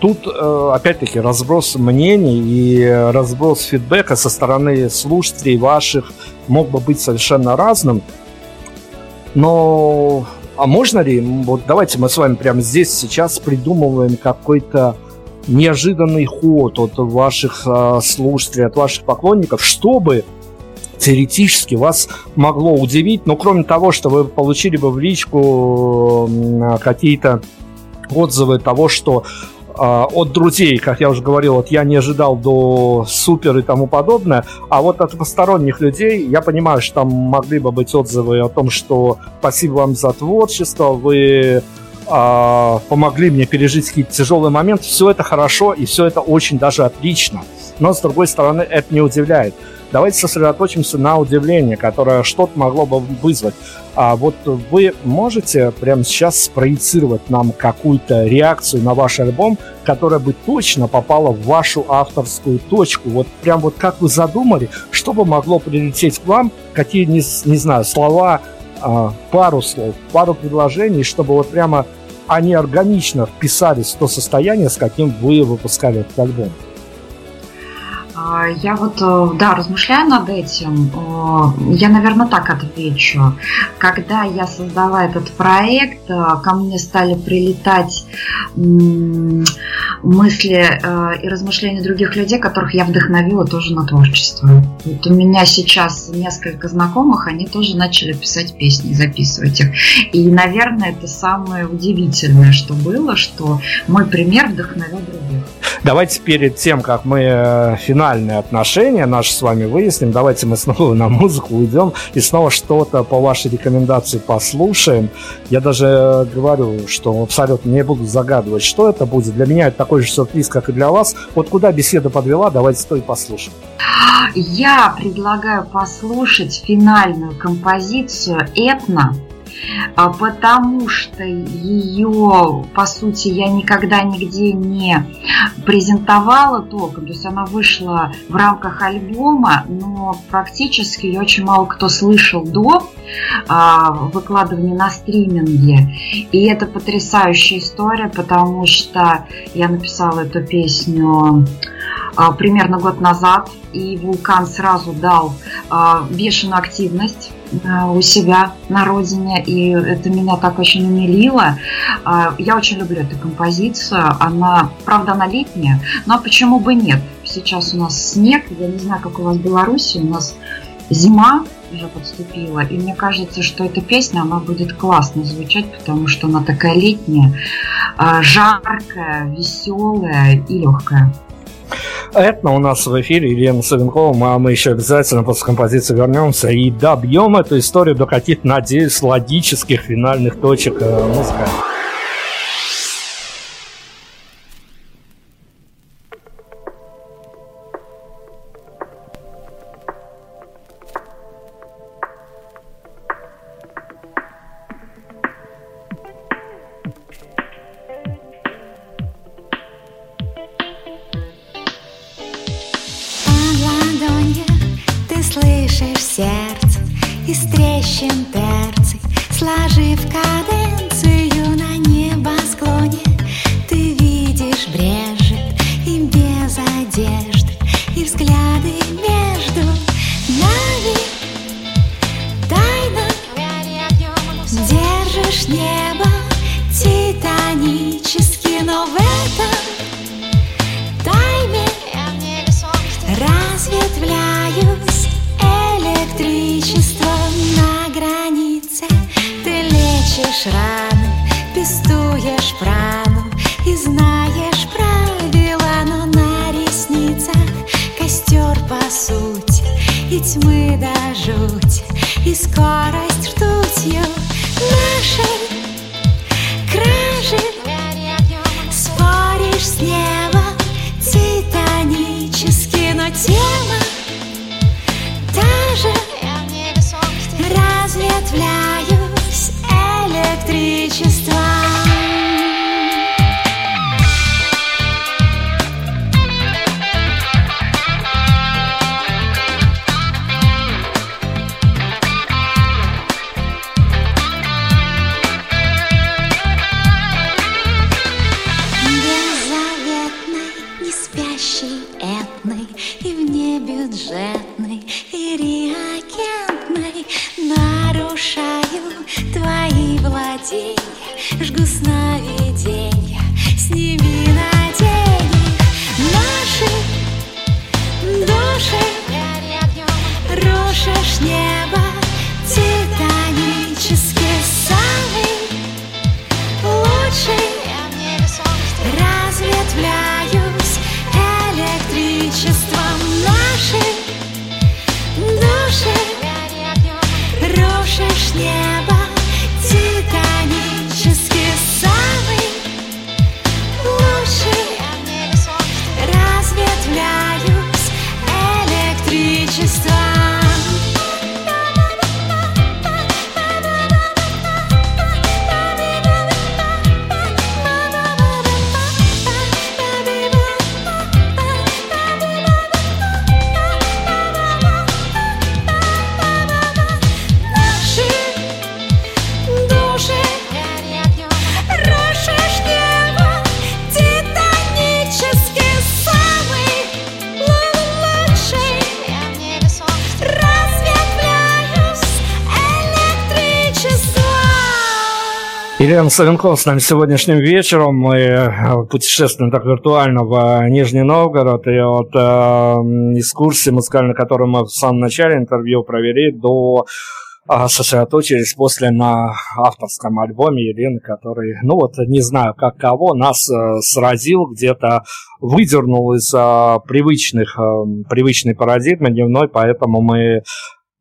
Тут, опять-таки, разброс мнений и разброс фидбэка со стороны слушателей ваших мог бы быть совершенно разным. Но... А можно ли, вот давайте мы с вами прямо здесь сейчас придумываем какой-то неожиданный ход от ваших слушателей, от ваших поклонников, чтобы теоретически вас могло удивить, но кроме того, что вы получили бы в личку какие-то отзывы того, что от друзей, как я уже говорил, вот я не ожидал до супер и тому подобное, а вот от посторонних людей, я понимаю, что там могли бы быть отзывы о том, что спасибо вам за творчество, вы э, помогли мне пережить какие-то тяжелые моменты, все это хорошо и все это очень даже отлично, но с другой стороны это не удивляет. Давайте сосредоточимся на удивлении, которое что-то могло бы вызвать. А вот вы можете прямо сейчас спроецировать нам какую-то реакцию на ваш альбом, которая бы точно попала в вашу авторскую точку? Вот прям вот как вы задумали, что бы могло прилететь к вам? Какие, не, не знаю, слова, пару слов, пару предложений, чтобы вот прямо они органично вписались в то состояние, с каким вы выпускали этот альбом? Я вот, да, размышляю над этим. Я, наверное, так отвечу. Когда я создала этот проект, ко мне стали прилетать мысли и размышления других людей, которых я вдохновила тоже на творчество. Вот у меня сейчас несколько знакомых, они тоже начали писать песни, записывать их. И, наверное, это самое удивительное, что было, что мой пример вдохновил других. Давайте перед тем, как мы финальные отношения наши с вами выясним, давайте мы снова на музыку уйдем и снова что-то по вашей рекомендации послушаем. Я даже говорю, что абсолютно не буду загадывать, что это будет. Для меня это такой же сюрприз, как и для вас. Вот куда беседа подвела, давайте то и послушаем. Я предлагаю послушать финальную композицию «Этно», потому что ее, по сути, я никогда нигде не презентовала толком. То есть она вышла в рамках альбома, но практически ее очень мало кто слышал до выкладывания на стриминге. И это потрясающая история, потому что я написала эту песню примерно год назад, и «Вулкан» сразу дал бешеную активность у себя на родине, и это меня так очень умилило. Я очень люблю эту композицию, она, правда, она летняя, но почему бы нет? Сейчас у нас снег, я не знаю, как у вас в Беларуси, у нас зима уже подступила, и мне кажется, что эта песня, она будет классно звучать, потому что она такая летняя, жаркая, веселая и легкая. Этно у нас в эфире, Елена Савенкова, а мы еще обязательно после композиции вернемся и добьем эту историю до каких-то, надеюсь, логических финальных точек музыка. слышишь небо, титанический самый лучший. Разветвляюсь электричеством. Елена Савенкова с нами сегодняшним вечером. Мы путешествуем так виртуально в Нижний Новгород. И от э, экскурсии музыкальной, которую мы в самом начале интервью провели, до э, сосредоточились после на авторском альбоме Елены, который, ну вот, не знаю, как кого, нас э, сразил, где-то выдернул из э, привычных, э, привычной парадигмы дневной, поэтому мы...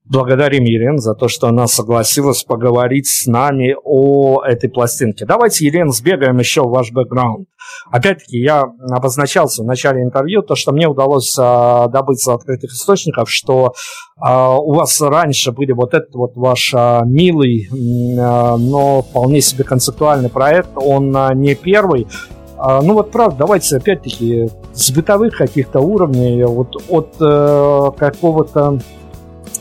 благодарим Елену за то, что она согласилась поговорить с нами о этой пластинке. Давайте, Елена, сбегаем еще в ваш бэкграунд. Опять-таки, я обозначался в начале интервью, то, что мне удалось а, добыть из открытых источников, что а, у вас раньше были вот этот вот ваш а, милый, а, но вполне себе концептуальный проект, он а, не первый. А, ну вот, правда, давайте, опять-таки, с бытовых каких-то уровней, вот от а, какого-то...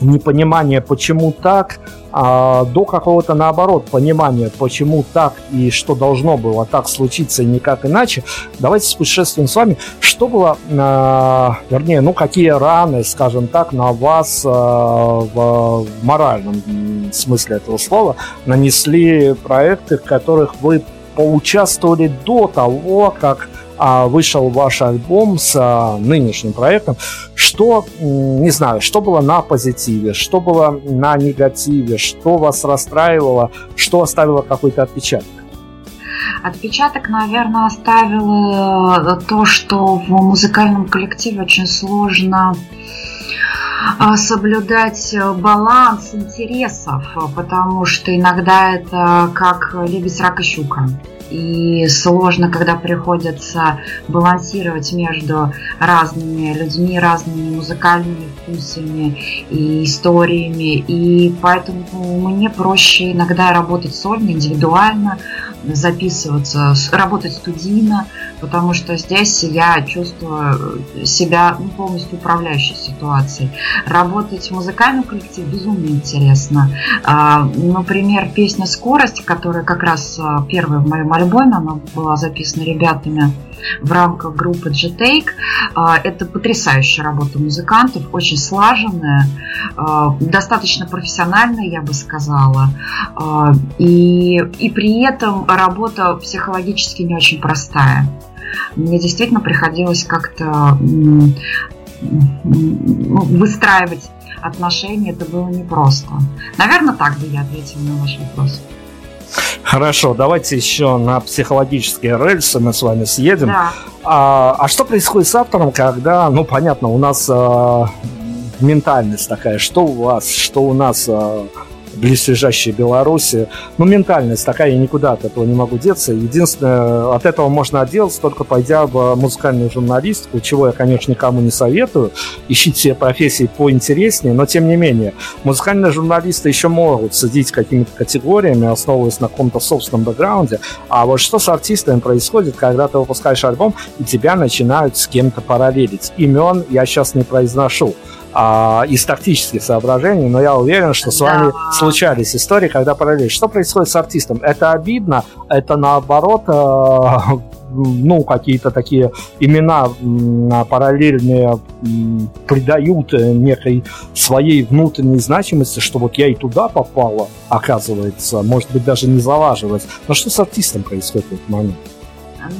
непонимание, почему так, а до какого-то, наоборот, понимания, почему так и что должно было так случиться и никак иначе. Давайте спутешествуем с вами. Что было, э, вернее, ну, какие раны, скажем так, на вас э, в моральном смысле этого слова нанесли проекты, в которых вы поучаствовали до того, как вышел ваш альбом с а, нынешним проектом. Что, не знаю, что было на позитиве, что было на негативе, что вас расстраивало, что оставило какой-то отпечаток? Отпечаток, наверное, оставило то, что в музыкальном коллективе очень сложно соблюдать баланс интересов, потому что иногда это как лебедь, рак и щука. И сложно, когда приходится балансировать между разными людьми, разными музыкальными вкусами и историями. И поэтому мне проще иногда работать сольно, индивидуально, записываться, работать студийно, потому что здесь я чувствую себя ну, полностью управляющей ситуацией. Работать в музыкальном коллективе безумно интересно. Например, песня «Скорость», которая как раз первая в моем альбоме, она была записана ребятами в рамках группы G-Take. Это потрясающая работа музыкантов, очень слаженная, достаточно профессиональная, я бы сказала. И, и при этом работа психологически не очень простая. Мне действительно приходилось как-то выстраивать отношения, это было непросто. Наверное, так бы я ответила на ваш вопрос. Хорошо, давайте еще на психологические рельсы мы с вами съедем. Да. А, а что происходит с автором, когда, ну, понятно, у нас а, ментальность такая, что у вас, что у нас а, в близлежащей Беларуси. Ну, ментальность такая, я никуда от этого не могу деться. Единственное, от этого можно отделаться, только пойдя в музыкальную журналистику, чего я, конечно, никому не советую. Ищите себе профессии поинтереснее, но, тем не менее, музыкальные журналисты еще могут судить какими-то категориями, основываясь на каком-то собственном бэкграунде. А вот что с артистами происходит, когда ты выпускаешь альбом, и тебя начинают с кем-то параллелить. Имен я сейчас не произношу из тактических соображений, но я уверен, что с вами да. случались истории, когда параллель. Что происходит с артистом? Это обидно, это наоборот, э, ну, какие-то такие имена э, параллельные э, придают некой своей внутренней значимости, что вот я и туда попала, оказывается, может быть, даже не залаживать. Но что с артистом происходит в этот момент?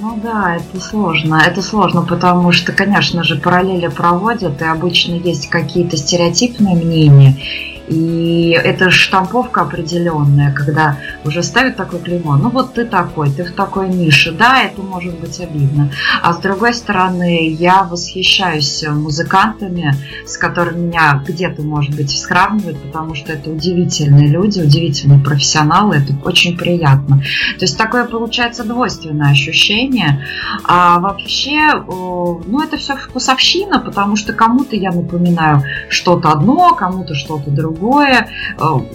Ну да, это сложно. Это сложно, потому что, конечно же, параллели проводят, и обычно есть какие-то стереотипные мнения. И это штамповка определенная, когда уже ставят такое клеймо. Ну вот ты такой, ты в такой нише. Да, это может быть обидно. А с другой стороны, я восхищаюсь музыкантами, с которыми меня где-то, может быть, сравнивают, потому что это удивительные люди, удивительные профессионалы. Это очень приятно. То есть такое получается двойственное ощущение. А вообще, ну это все вкусовщина, потому что кому-то я напоминаю что-то одно, кому-то что-то другое. Другое.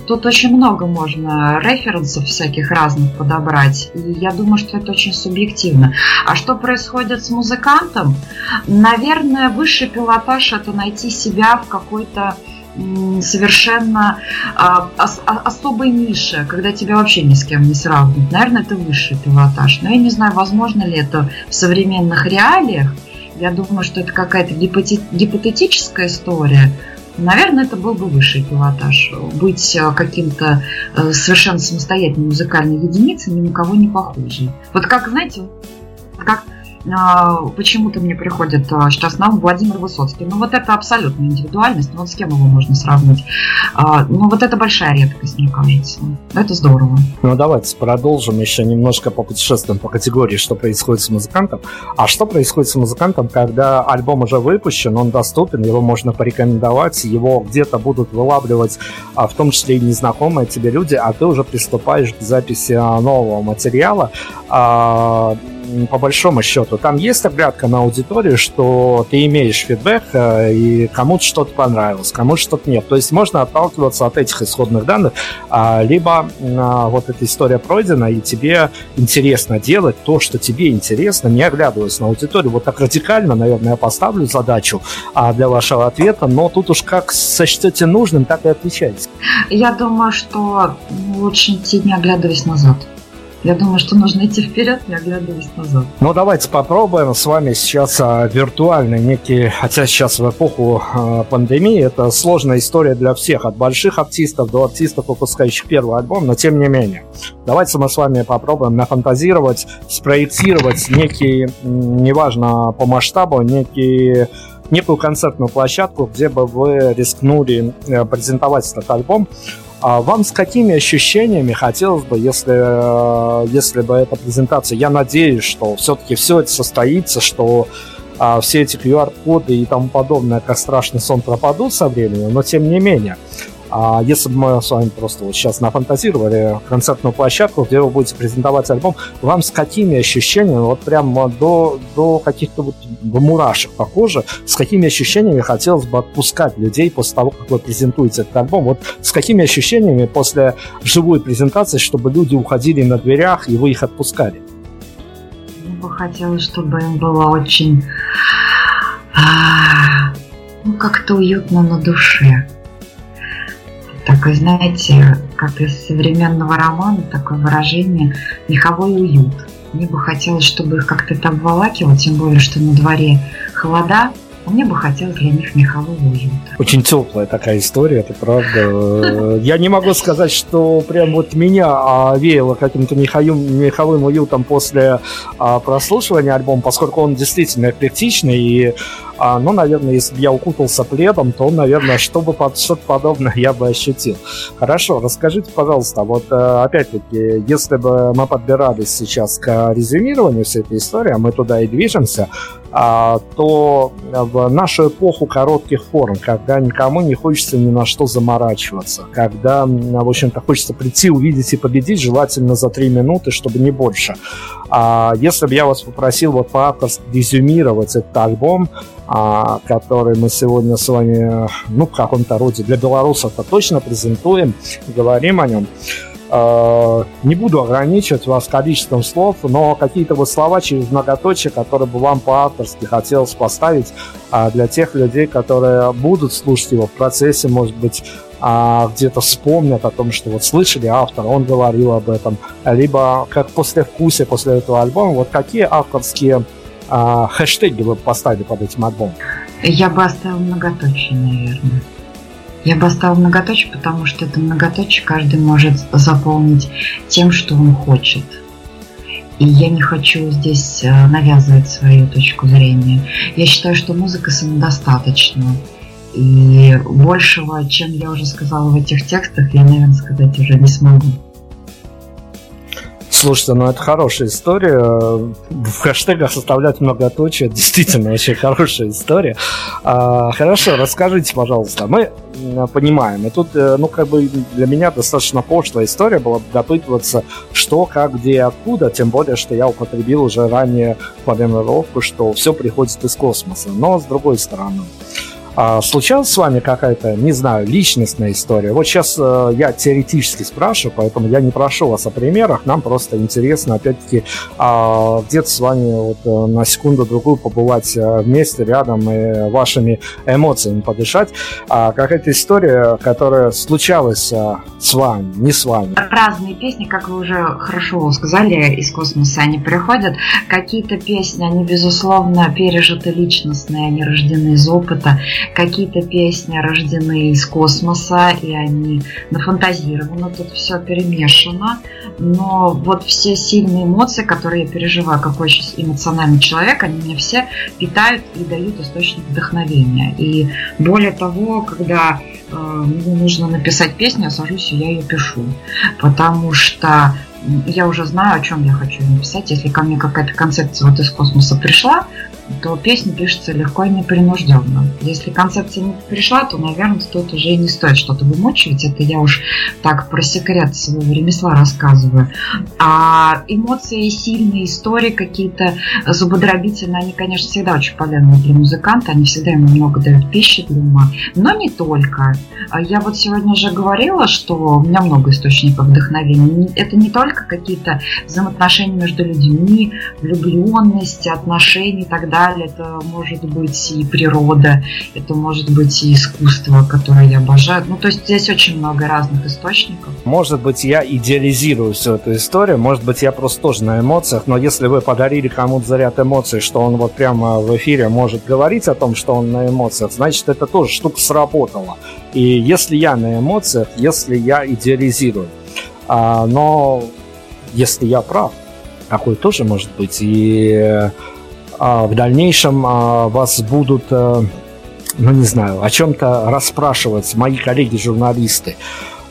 Тут очень много можно референсов всяких разных подобрать. И я думаю, что это очень субъективно. А что происходит с музыкантом? Наверное, высший пилотаж – это найти себя в какой-то совершенно а, ос, а, особой нише, когда тебя вообще ни с кем не сравнивают. Наверное, это высший пилотаж. Но я не знаю, возможно ли это в современных реалиях. Я думаю, что это какая-то гипоти- гипотетическая история. Наверное, это был бы высший пилотаж. Быть каким-то совершенно самостоятельной музыкальной единицей, ни на кого не похожей. Вот как, знаете, как почему-то мне приходит сейчас на ум Владимир Высоцкий. Ну вот это абсолютная индивидуальность, вот с кем его можно сравнить. Ну вот это большая редкость, мне кажется. Это здорово. Ну давайте продолжим еще немножко по путешествиям, по категории, что происходит с музыкантом. А что происходит с музыкантом, когда альбом уже выпущен, он доступен, его можно порекомендовать, его где-то будут вылавливать, в том числе и незнакомые тебе люди, а ты уже приступаешь к записи нового материала. По большому счету, там есть оглядка на аудиторию, что ты имеешь фидбэк, и кому-то что-то понравилось, кому-то что-то нет. То есть можно отталкиваться от этих исходных данных, либо вот эта история пройдена, и тебе интересно делать то, что тебе интересно, не оглядываясь на аудиторию. Вот так радикально, наверное, я поставлю задачу для вашего ответа, но тут уж как сочтете нужным, так и отвечайте. Я думаю, что лучше идти, не оглядываясь назад. Я думаю, что нужно идти вперед, не оглядываясь назад. Ну, давайте попробуем с вами сейчас виртуальный некий, хотя сейчас в эпоху пандемии, это сложная история для всех, от больших артистов до артистов, выпускающих первый альбом, но тем не менее. Давайте мы с вами попробуем нафантазировать, спроектировать некий, неважно по масштабу, некий... некую концертную площадку, где бы вы рискнули презентовать этот альбом. А вам с какими ощущениями хотелось бы, если, если бы эта презентация... Я надеюсь, что все-таки все это состоится, что а, все эти ку ар коды и тому подобное, как страшный сон, пропадут со временем, но тем не менее. А если бы мы с вами просто вот сейчас нафантазировали концертную площадку, где вы будете презентовать альбом, вам с какими ощущениями, вот прям до, до каких-то вот мурашек по коже, с какими ощущениями хотелось бы отпускать людей после того, как вы презентуете этот альбом? Вот с какими ощущениями после живой презентации, чтобы люди уходили на дверях и вы их отпускали? Мне бы хотелось, чтобы им было очень ну, как-то уютно на душе. Такой, знаете, как из современного романа, такое выражение «меховой уют». Мне бы хотелось, чтобы их как-то это обволакивало, тем более, что на дворе холода, а мне бы хотелось для них мехового уюта. Очень теплая такая история, это правда. Я не могу сказать, что прям вот меня веяло каким-то меховым уютом после прослушивания альбома, поскольку он действительно эклектичный и... А, ну, наверное, если бы я укутался пледом, то, наверное, чтобы под, что-то подобное я бы ощутил. Хорошо, расскажите, пожалуйста, вот опять-таки, если бы мы подбирались сейчас к резюмированию всей этой истории, а мы туда и движемся, а, то в нашу эпоху коротких форм, когда никому не хочется ни на что заморачиваться, когда, в общем-то, хочется прийти, увидеть и победить, желательно за три минуты, чтобы не больше. А, если бы я вас попросил вот по-авторски резюмировать этот альбом, который мы сегодня с вами, ну, в каком-то роде для белорусов-то точно презентуем, говорим о нем. Не буду ограничивать вас количеством слов, но какие-то вот слова через многоточие, которые бы вам по-авторски хотелось поставить для тех людей, которые будут слушать его в процессе, может быть, где-то вспомнят о том, что вот слышали автора, он говорил об этом, либо как послевкусие после этого альбома, вот какие авторские А хэштеги вы поставили под этим альбомом? Я бы оставила многоточие, наверное. Я бы оставила многоточие, потому что это многоточие каждый может заполнить тем, что он хочет. И я не хочу здесь навязывать свою точку зрения. Я считаю, что музыка самодостаточна. И большего, чем я уже сказала в этих текстах, я, наверное, сказать уже не смогу. Слушайте, ну это хорошая история. В хэштегах составлять многоточие — действительно очень хорошая история. Хорошо, расскажите, пожалуйста. Мы понимаем, и тут, ну, как бы для меня достаточно пошлая история была допытываться, что, как, где и откуда. Тем более, что я употребил уже ранее формулировку, что все приходит из космоса. Но с другой стороны, А случалась с вами какая-то, не знаю, личностная история? Вот сейчас э, я теоретически спрашиваю, поэтому я не прошу вас о примерах. Нам просто интересно, опять-таки, э, где-то с вами вот, э, на секунду-другую побывать э, вместе, рядом, и вашими эмоциями подышать. А какая-то история, которая случалась э, с вами, не с вами? Разные песни, как вы уже хорошо сказали, из космоса они приходят. Какие-то песни, они, безусловно, пережиты личностные, они рождены из опыта. Какие-то песни рождены из космоса, и они нафантазированы, тут все перемешано. Но вот все сильные эмоции, которые я переживаю, какой сейчас эмоциональный человек, они меня все питают и дают источник вдохновения. И более того, когда э, мне нужно написать песню, я сажусь и я ее пишу. Потому что я уже знаю, о чем я хочу написать. Если ко мне какая-то концепция вот из космоса пришла, то песня пишется легко и непринужденно. Если концепция не пришла, то, наверное, тут уже и не стоит что-то вымучивать. Это я уж так про секрет своего ремесла рассказываю. А эмоции, сильные истории какие-то зубодробительные, они, конечно, всегда очень полезны для музыканта. Они всегда ему много дают пищи для ума. Но не только. Я вот сегодня уже говорила, что у меня много источников вдохновения. Это не только какие-то взаимоотношения между людьми, влюбленность, отношения и так далее. Это может быть и природа, это может быть и искусство, которое я обожаю. Ну, то есть здесь очень много разных источников. Может быть, я идеализирую всю эту историю, может быть, я просто тоже на эмоциях, но если вы подарили кому-то заряд эмоций, что он вот прямо в эфире может говорить о том, что он на эмоциях, значит, это тоже штука сработала. И если я на эмоциях, если я идеализирую, а, но если я прав, такое тоже может быть, и... в дальнейшем вас будут, ну не знаю, о чем-то расспрашивать мои коллеги-журналисты,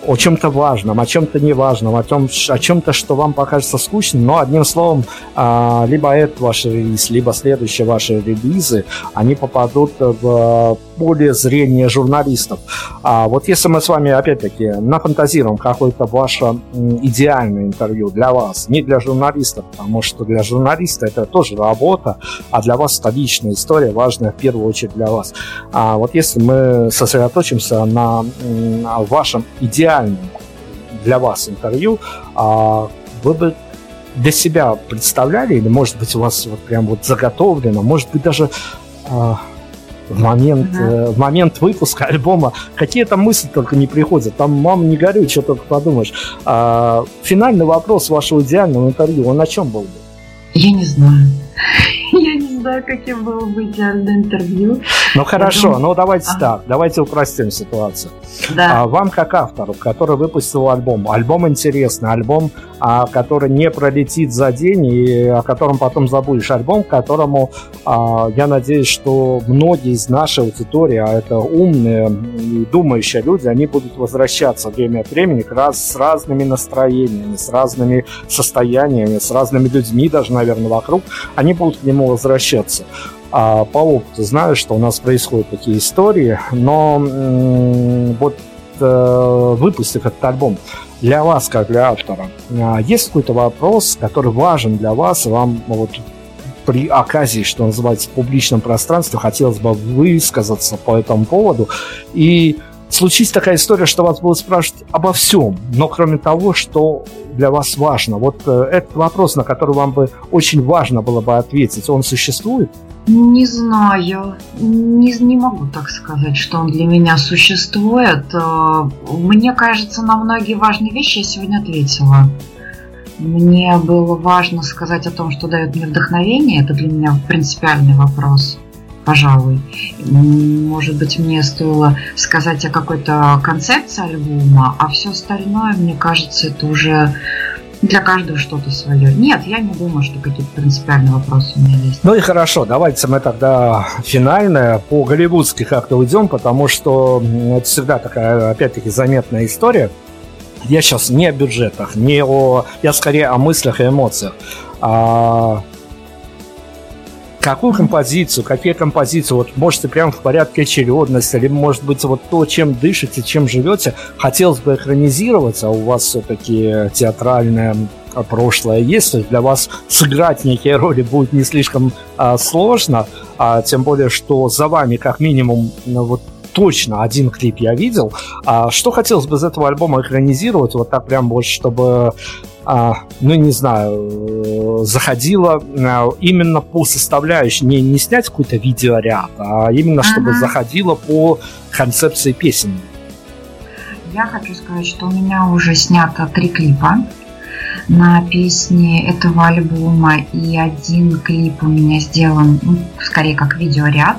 о чем-то важном, о чем-то неважном, о, том, о чем-то, что вам покажется скучным, но одним словом, либо этот ваш релиз, либо следующие ваши релизы, они попадут в поле зрения журналистов. А вот если мы с вами, опять-таки, нафантазируем какое-то ваше идеальное интервью для вас, не для журналистов, потому что для журналиста это тоже работа, а для вас это личная история, важная в первую очередь для вас. А вот если мы сосредоточимся на, на вашем идеальном для вас интервью, вы бы для себя представляли, или, может быть, у вас вот прям вот заготовлено, может быть, даже в момент, mm-hmm. в момент выпуска альбома какие-то мысли только не приходят, там мама не горюй, что только подумаешь. Финальный вопрос вашего идеального интервью, он о чем был бы? Я не знаю. Да, каким было бы идеальное интервью. Ну хорошо, думаю... ну давайте а. так, давайте упростим ситуацию. Да. А, вам как автору, который выпустил альбом, альбом интересный, альбом, а, который не пролетит за день и о котором потом забудешь, альбом, которому, а, я надеюсь, что многие из нашей аудитории, а это умные и думающие люди, они будут возвращаться время от времени как раз с разными настроениями, с разными состояниями, с разными людьми даже, наверное, вокруг, они будут к нему возвращаться. А по опыту знаю, что у нас происходят такие истории, но м- вот э- выпустив этот альбом, для вас, как для автора, э- есть какой-то вопрос, который важен для вас, вам вот при оказии, что называется, в публичном пространстве хотелось бы высказаться по этому поводу, и случится такая история, что вас будут спрашивать обо всем, но кроме того, что для вас важно. Вот э, этот вопрос, на который вам бы очень важно было бы ответить, он существует? Не знаю, не, не могу так сказать, что он для меня существует. Мне кажется, на многие важные вещи я сегодня ответила. Мне было важно сказать о том, что дает мне вдохновение. Это для меня принципиальный вопрос. Пожалуй, может быть, мне стоило сказать о какой-то концепции альбома, а все остальное, мне кажется, это уже Для каждого что-то свое. Нет, я не думаю, что какие-то принципиальные вопросы у меня есть. Ну и хорошо, давайте мы тогда финальное по голливудски как-то уйдем, потому что это всегда такая, опять-таки, заметная история. Я сейчас не о бюджетах, не о... Я скорее о мыслях и эмоциях. А... Какую композицию, какие композиции, вот можете прямо в порядке очередности, или, может быть, вот то, чем дышите, чем живете, хотелось бы экранизировать, а у вас все-таки театральное прошлое есть, то есть для вас сыграть некие роли будет не слишком а, сложно, а, тем более, что за вами как минимум ну, вот точно один клип я видел. А что хотелось бы из этого альбома экранизировать, вот так прям вот, чтобы... ну, не знаю, заходила именно по составляющей, не, не снять какой-то видеоряд, а именно чтобы ага. заходила по концепции песен. Я хочу сказать, что у меня уже снято три клипа на песни этого альбома, и один клип у меня сделан, ну, скорее как видеоряд,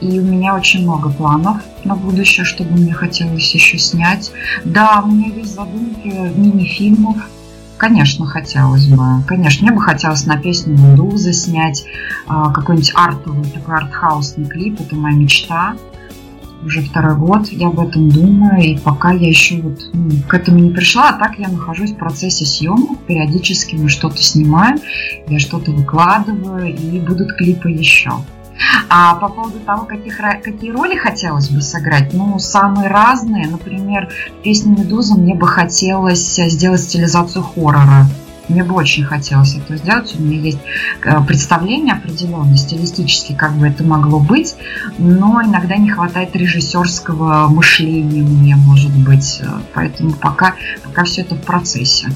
и у меня очень много планов на будущее, что бы мне хотелось еще снять. Да, у меня есть задумки мини-фильмов. Конечно, хотелось бы. Конечно, мне бы хотелось на песню «Медуза» снять какой-нибудь артовый, такой артхаусный клип. Это моя мечта. Уже второй год я об этом думаю, и пока я еще вот, ну, к этому не пришла, а так я нахожусь в процессе съемок, периодически мы что-то снимаем, я что-то выкладываю, и будут клипы еще. А по поводу того, каких, какие роли хотелось бы сыграть, ну, самые разные. Например, в песне «Медуза» мне бы хотелось сделать стилизацию хоррора. Мне бы очень хотелось это сделать. У меня есть представление определенное, стилистически, как бы это могло быть, но иногда не хватает режиссерского мышления мне, может быть. Поэтому пока, пока все это в процессе.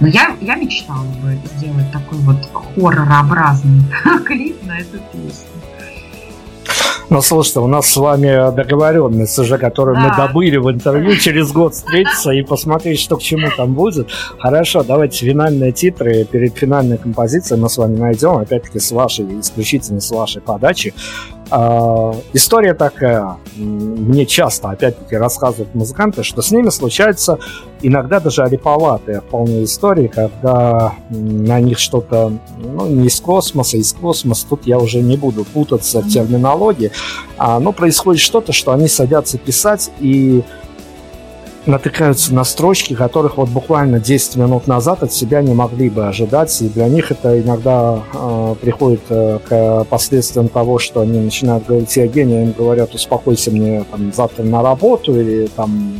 Но я, я мечтала бы сделать такой вот хорророобразный клип на эту песню. Ну, слушайте, у нас с вами договоренность уже, которую да. мы добыли в интервью, через год встретиться и посмотреть, что к чему там будет. Хорошо, давайте финальные титры, перед финальной композицией мы с вами найдем, опять-таки, с вашей, исключительно с вашей подачи. Э, история такая, мне часто, опять-таки, рассказывают музыканты, что с ними случаются иногда даже ариповатые вполне истории, когда на них что-то, ну, не из космоса, из космоса, тут я уже не буду путаться в терминологии. А, но происходит что-то, что они садятся писать и натыкаются на строчки, которых вот буквально десять минут назад от себя не могли бы ожидать. И для них это иногда э, приходит э, к последствиям того, что они начинают говорить о гении, им говорят: успокойся мне там, завтра на работу, или там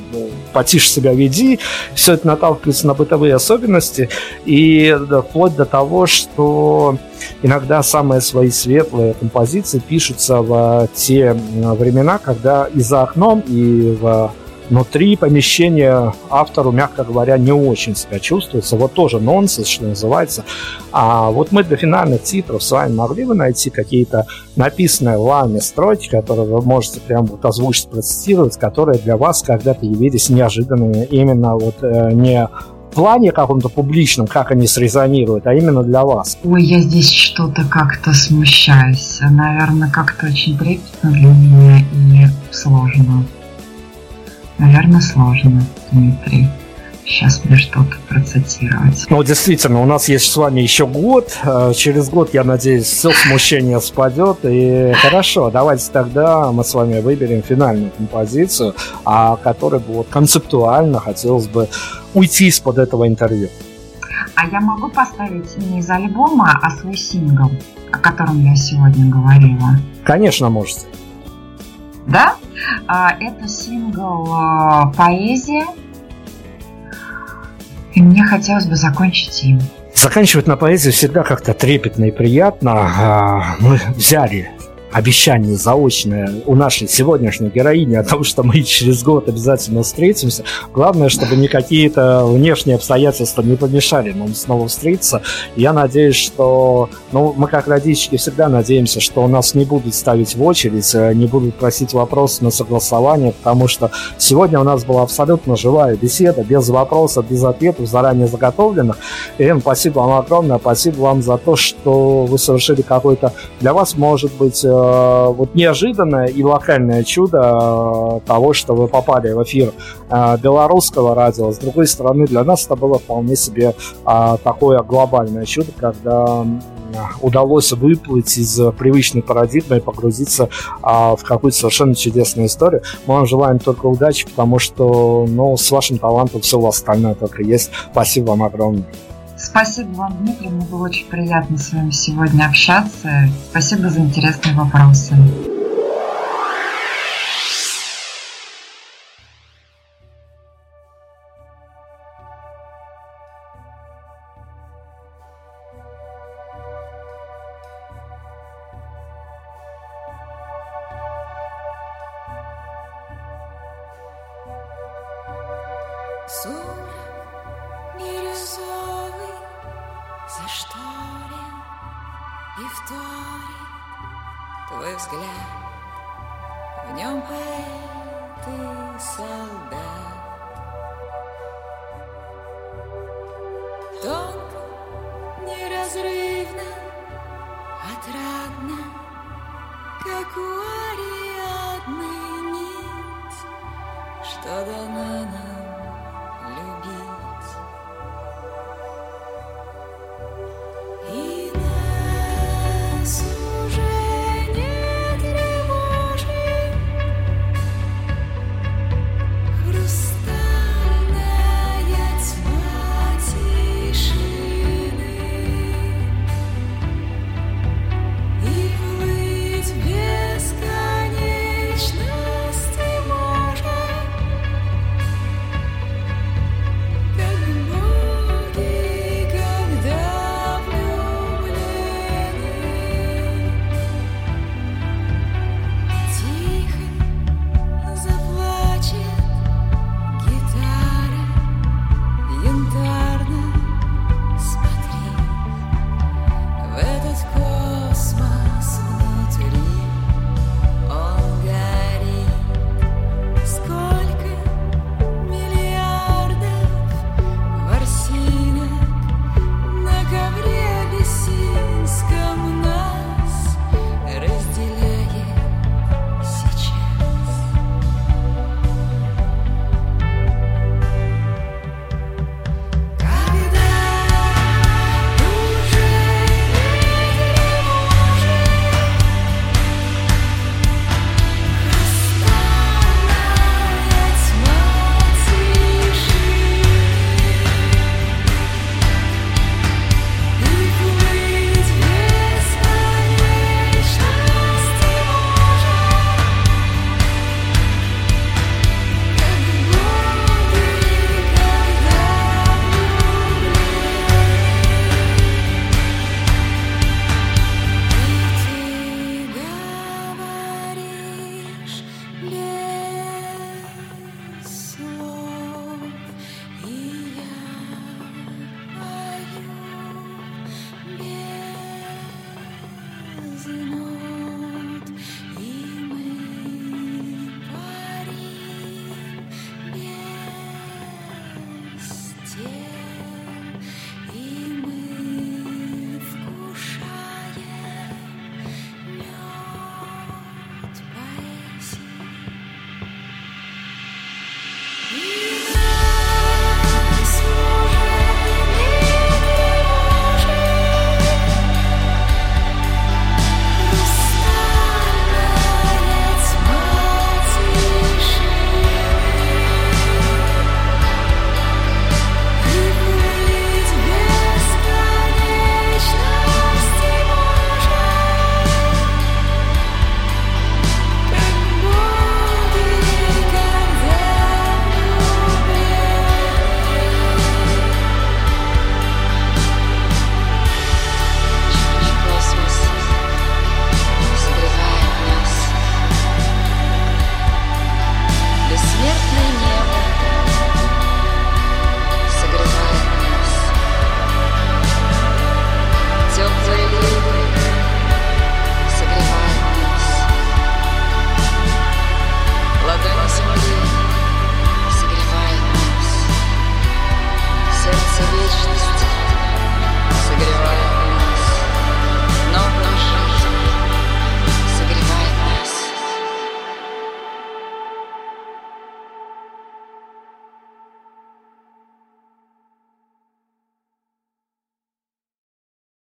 потише себя веди. Все это наталкивается на бытовые особенности. И да, вплоть до того, что иногда самые свои светлые композиции пишутся в те времена, когда и за окном, и в внутри помещения автору, мягко говоря, не очень себя чувствуется. Вот тоже нонсенс, что называется. А вот мы для финальных титров с вами могли бы найти какие-то написанные вами строчки, которые вы можете прям вот озвучить, процитировать, которые для вас когда-то явились неожиданными. Именно вот э, не в плане каком-то публичном, как они срезонируют, а именно для вас. Ой, я здесь что-то как-то смущаюсь. Наверное, как-то очень трепетно для меня и сложно. Наверное, сложно, Дмитрий, сейчас мне что-то процитировать. Ну, действительно, у нас есть с вами еще год. Через год, я надеюсь, все смущение спадет. И хорошо, давайте тогда мы с вами выберем финальную композицию, о которой бы вот концептуально хотелось бы уйти из-под этого интервью. А я могу поставить не из альбома, а свой сингл, о котором я сегодня говорила? Конечно, можете. Да? Это сингл «Поэзия», и мне хотелось бы закончить им. Заканчивать на поэзии всегда как-то трепетно и приятно. Мы взяли обещание заочное у нашей сегодняшней героини о том, что мы через год обязательно встретимся. Главное, чтобы не какие-то внешние обстоятельства не помешали нам снова встретиться. Я надеюсь, что... Ну, мы как родички всегда надеемся, что нас не будут ставить в очередь, не будут просить вопросы на согласование, потому что сегодня у нас была абсолютно живая беседа, без вопросов, без ответов, заранее заготовленных. Елена, спасибо вам огромное, спасибо вам за то, что вы совершили какой-то... Для вас, может быть, вот неожиданное и локальное чудо того, что вы попали в эфир белорусского радио. С другой стороны, для нас это было вполне себе такое глобальное чудо, когда удалось выплыть из привычной парадигмы и погрузиться а, в какую-то совершенно чудесную историю. Мы вам желаем только удачи, потому что, ну, с вашим талантом все остальное только есть. Спасибо вам огромное. Спасибо вам, Дмитрий. Мне было очень приятно с вами сегодня общаться. Спасибо за интересные вопросы. Субтитры создавал DimaTorzok.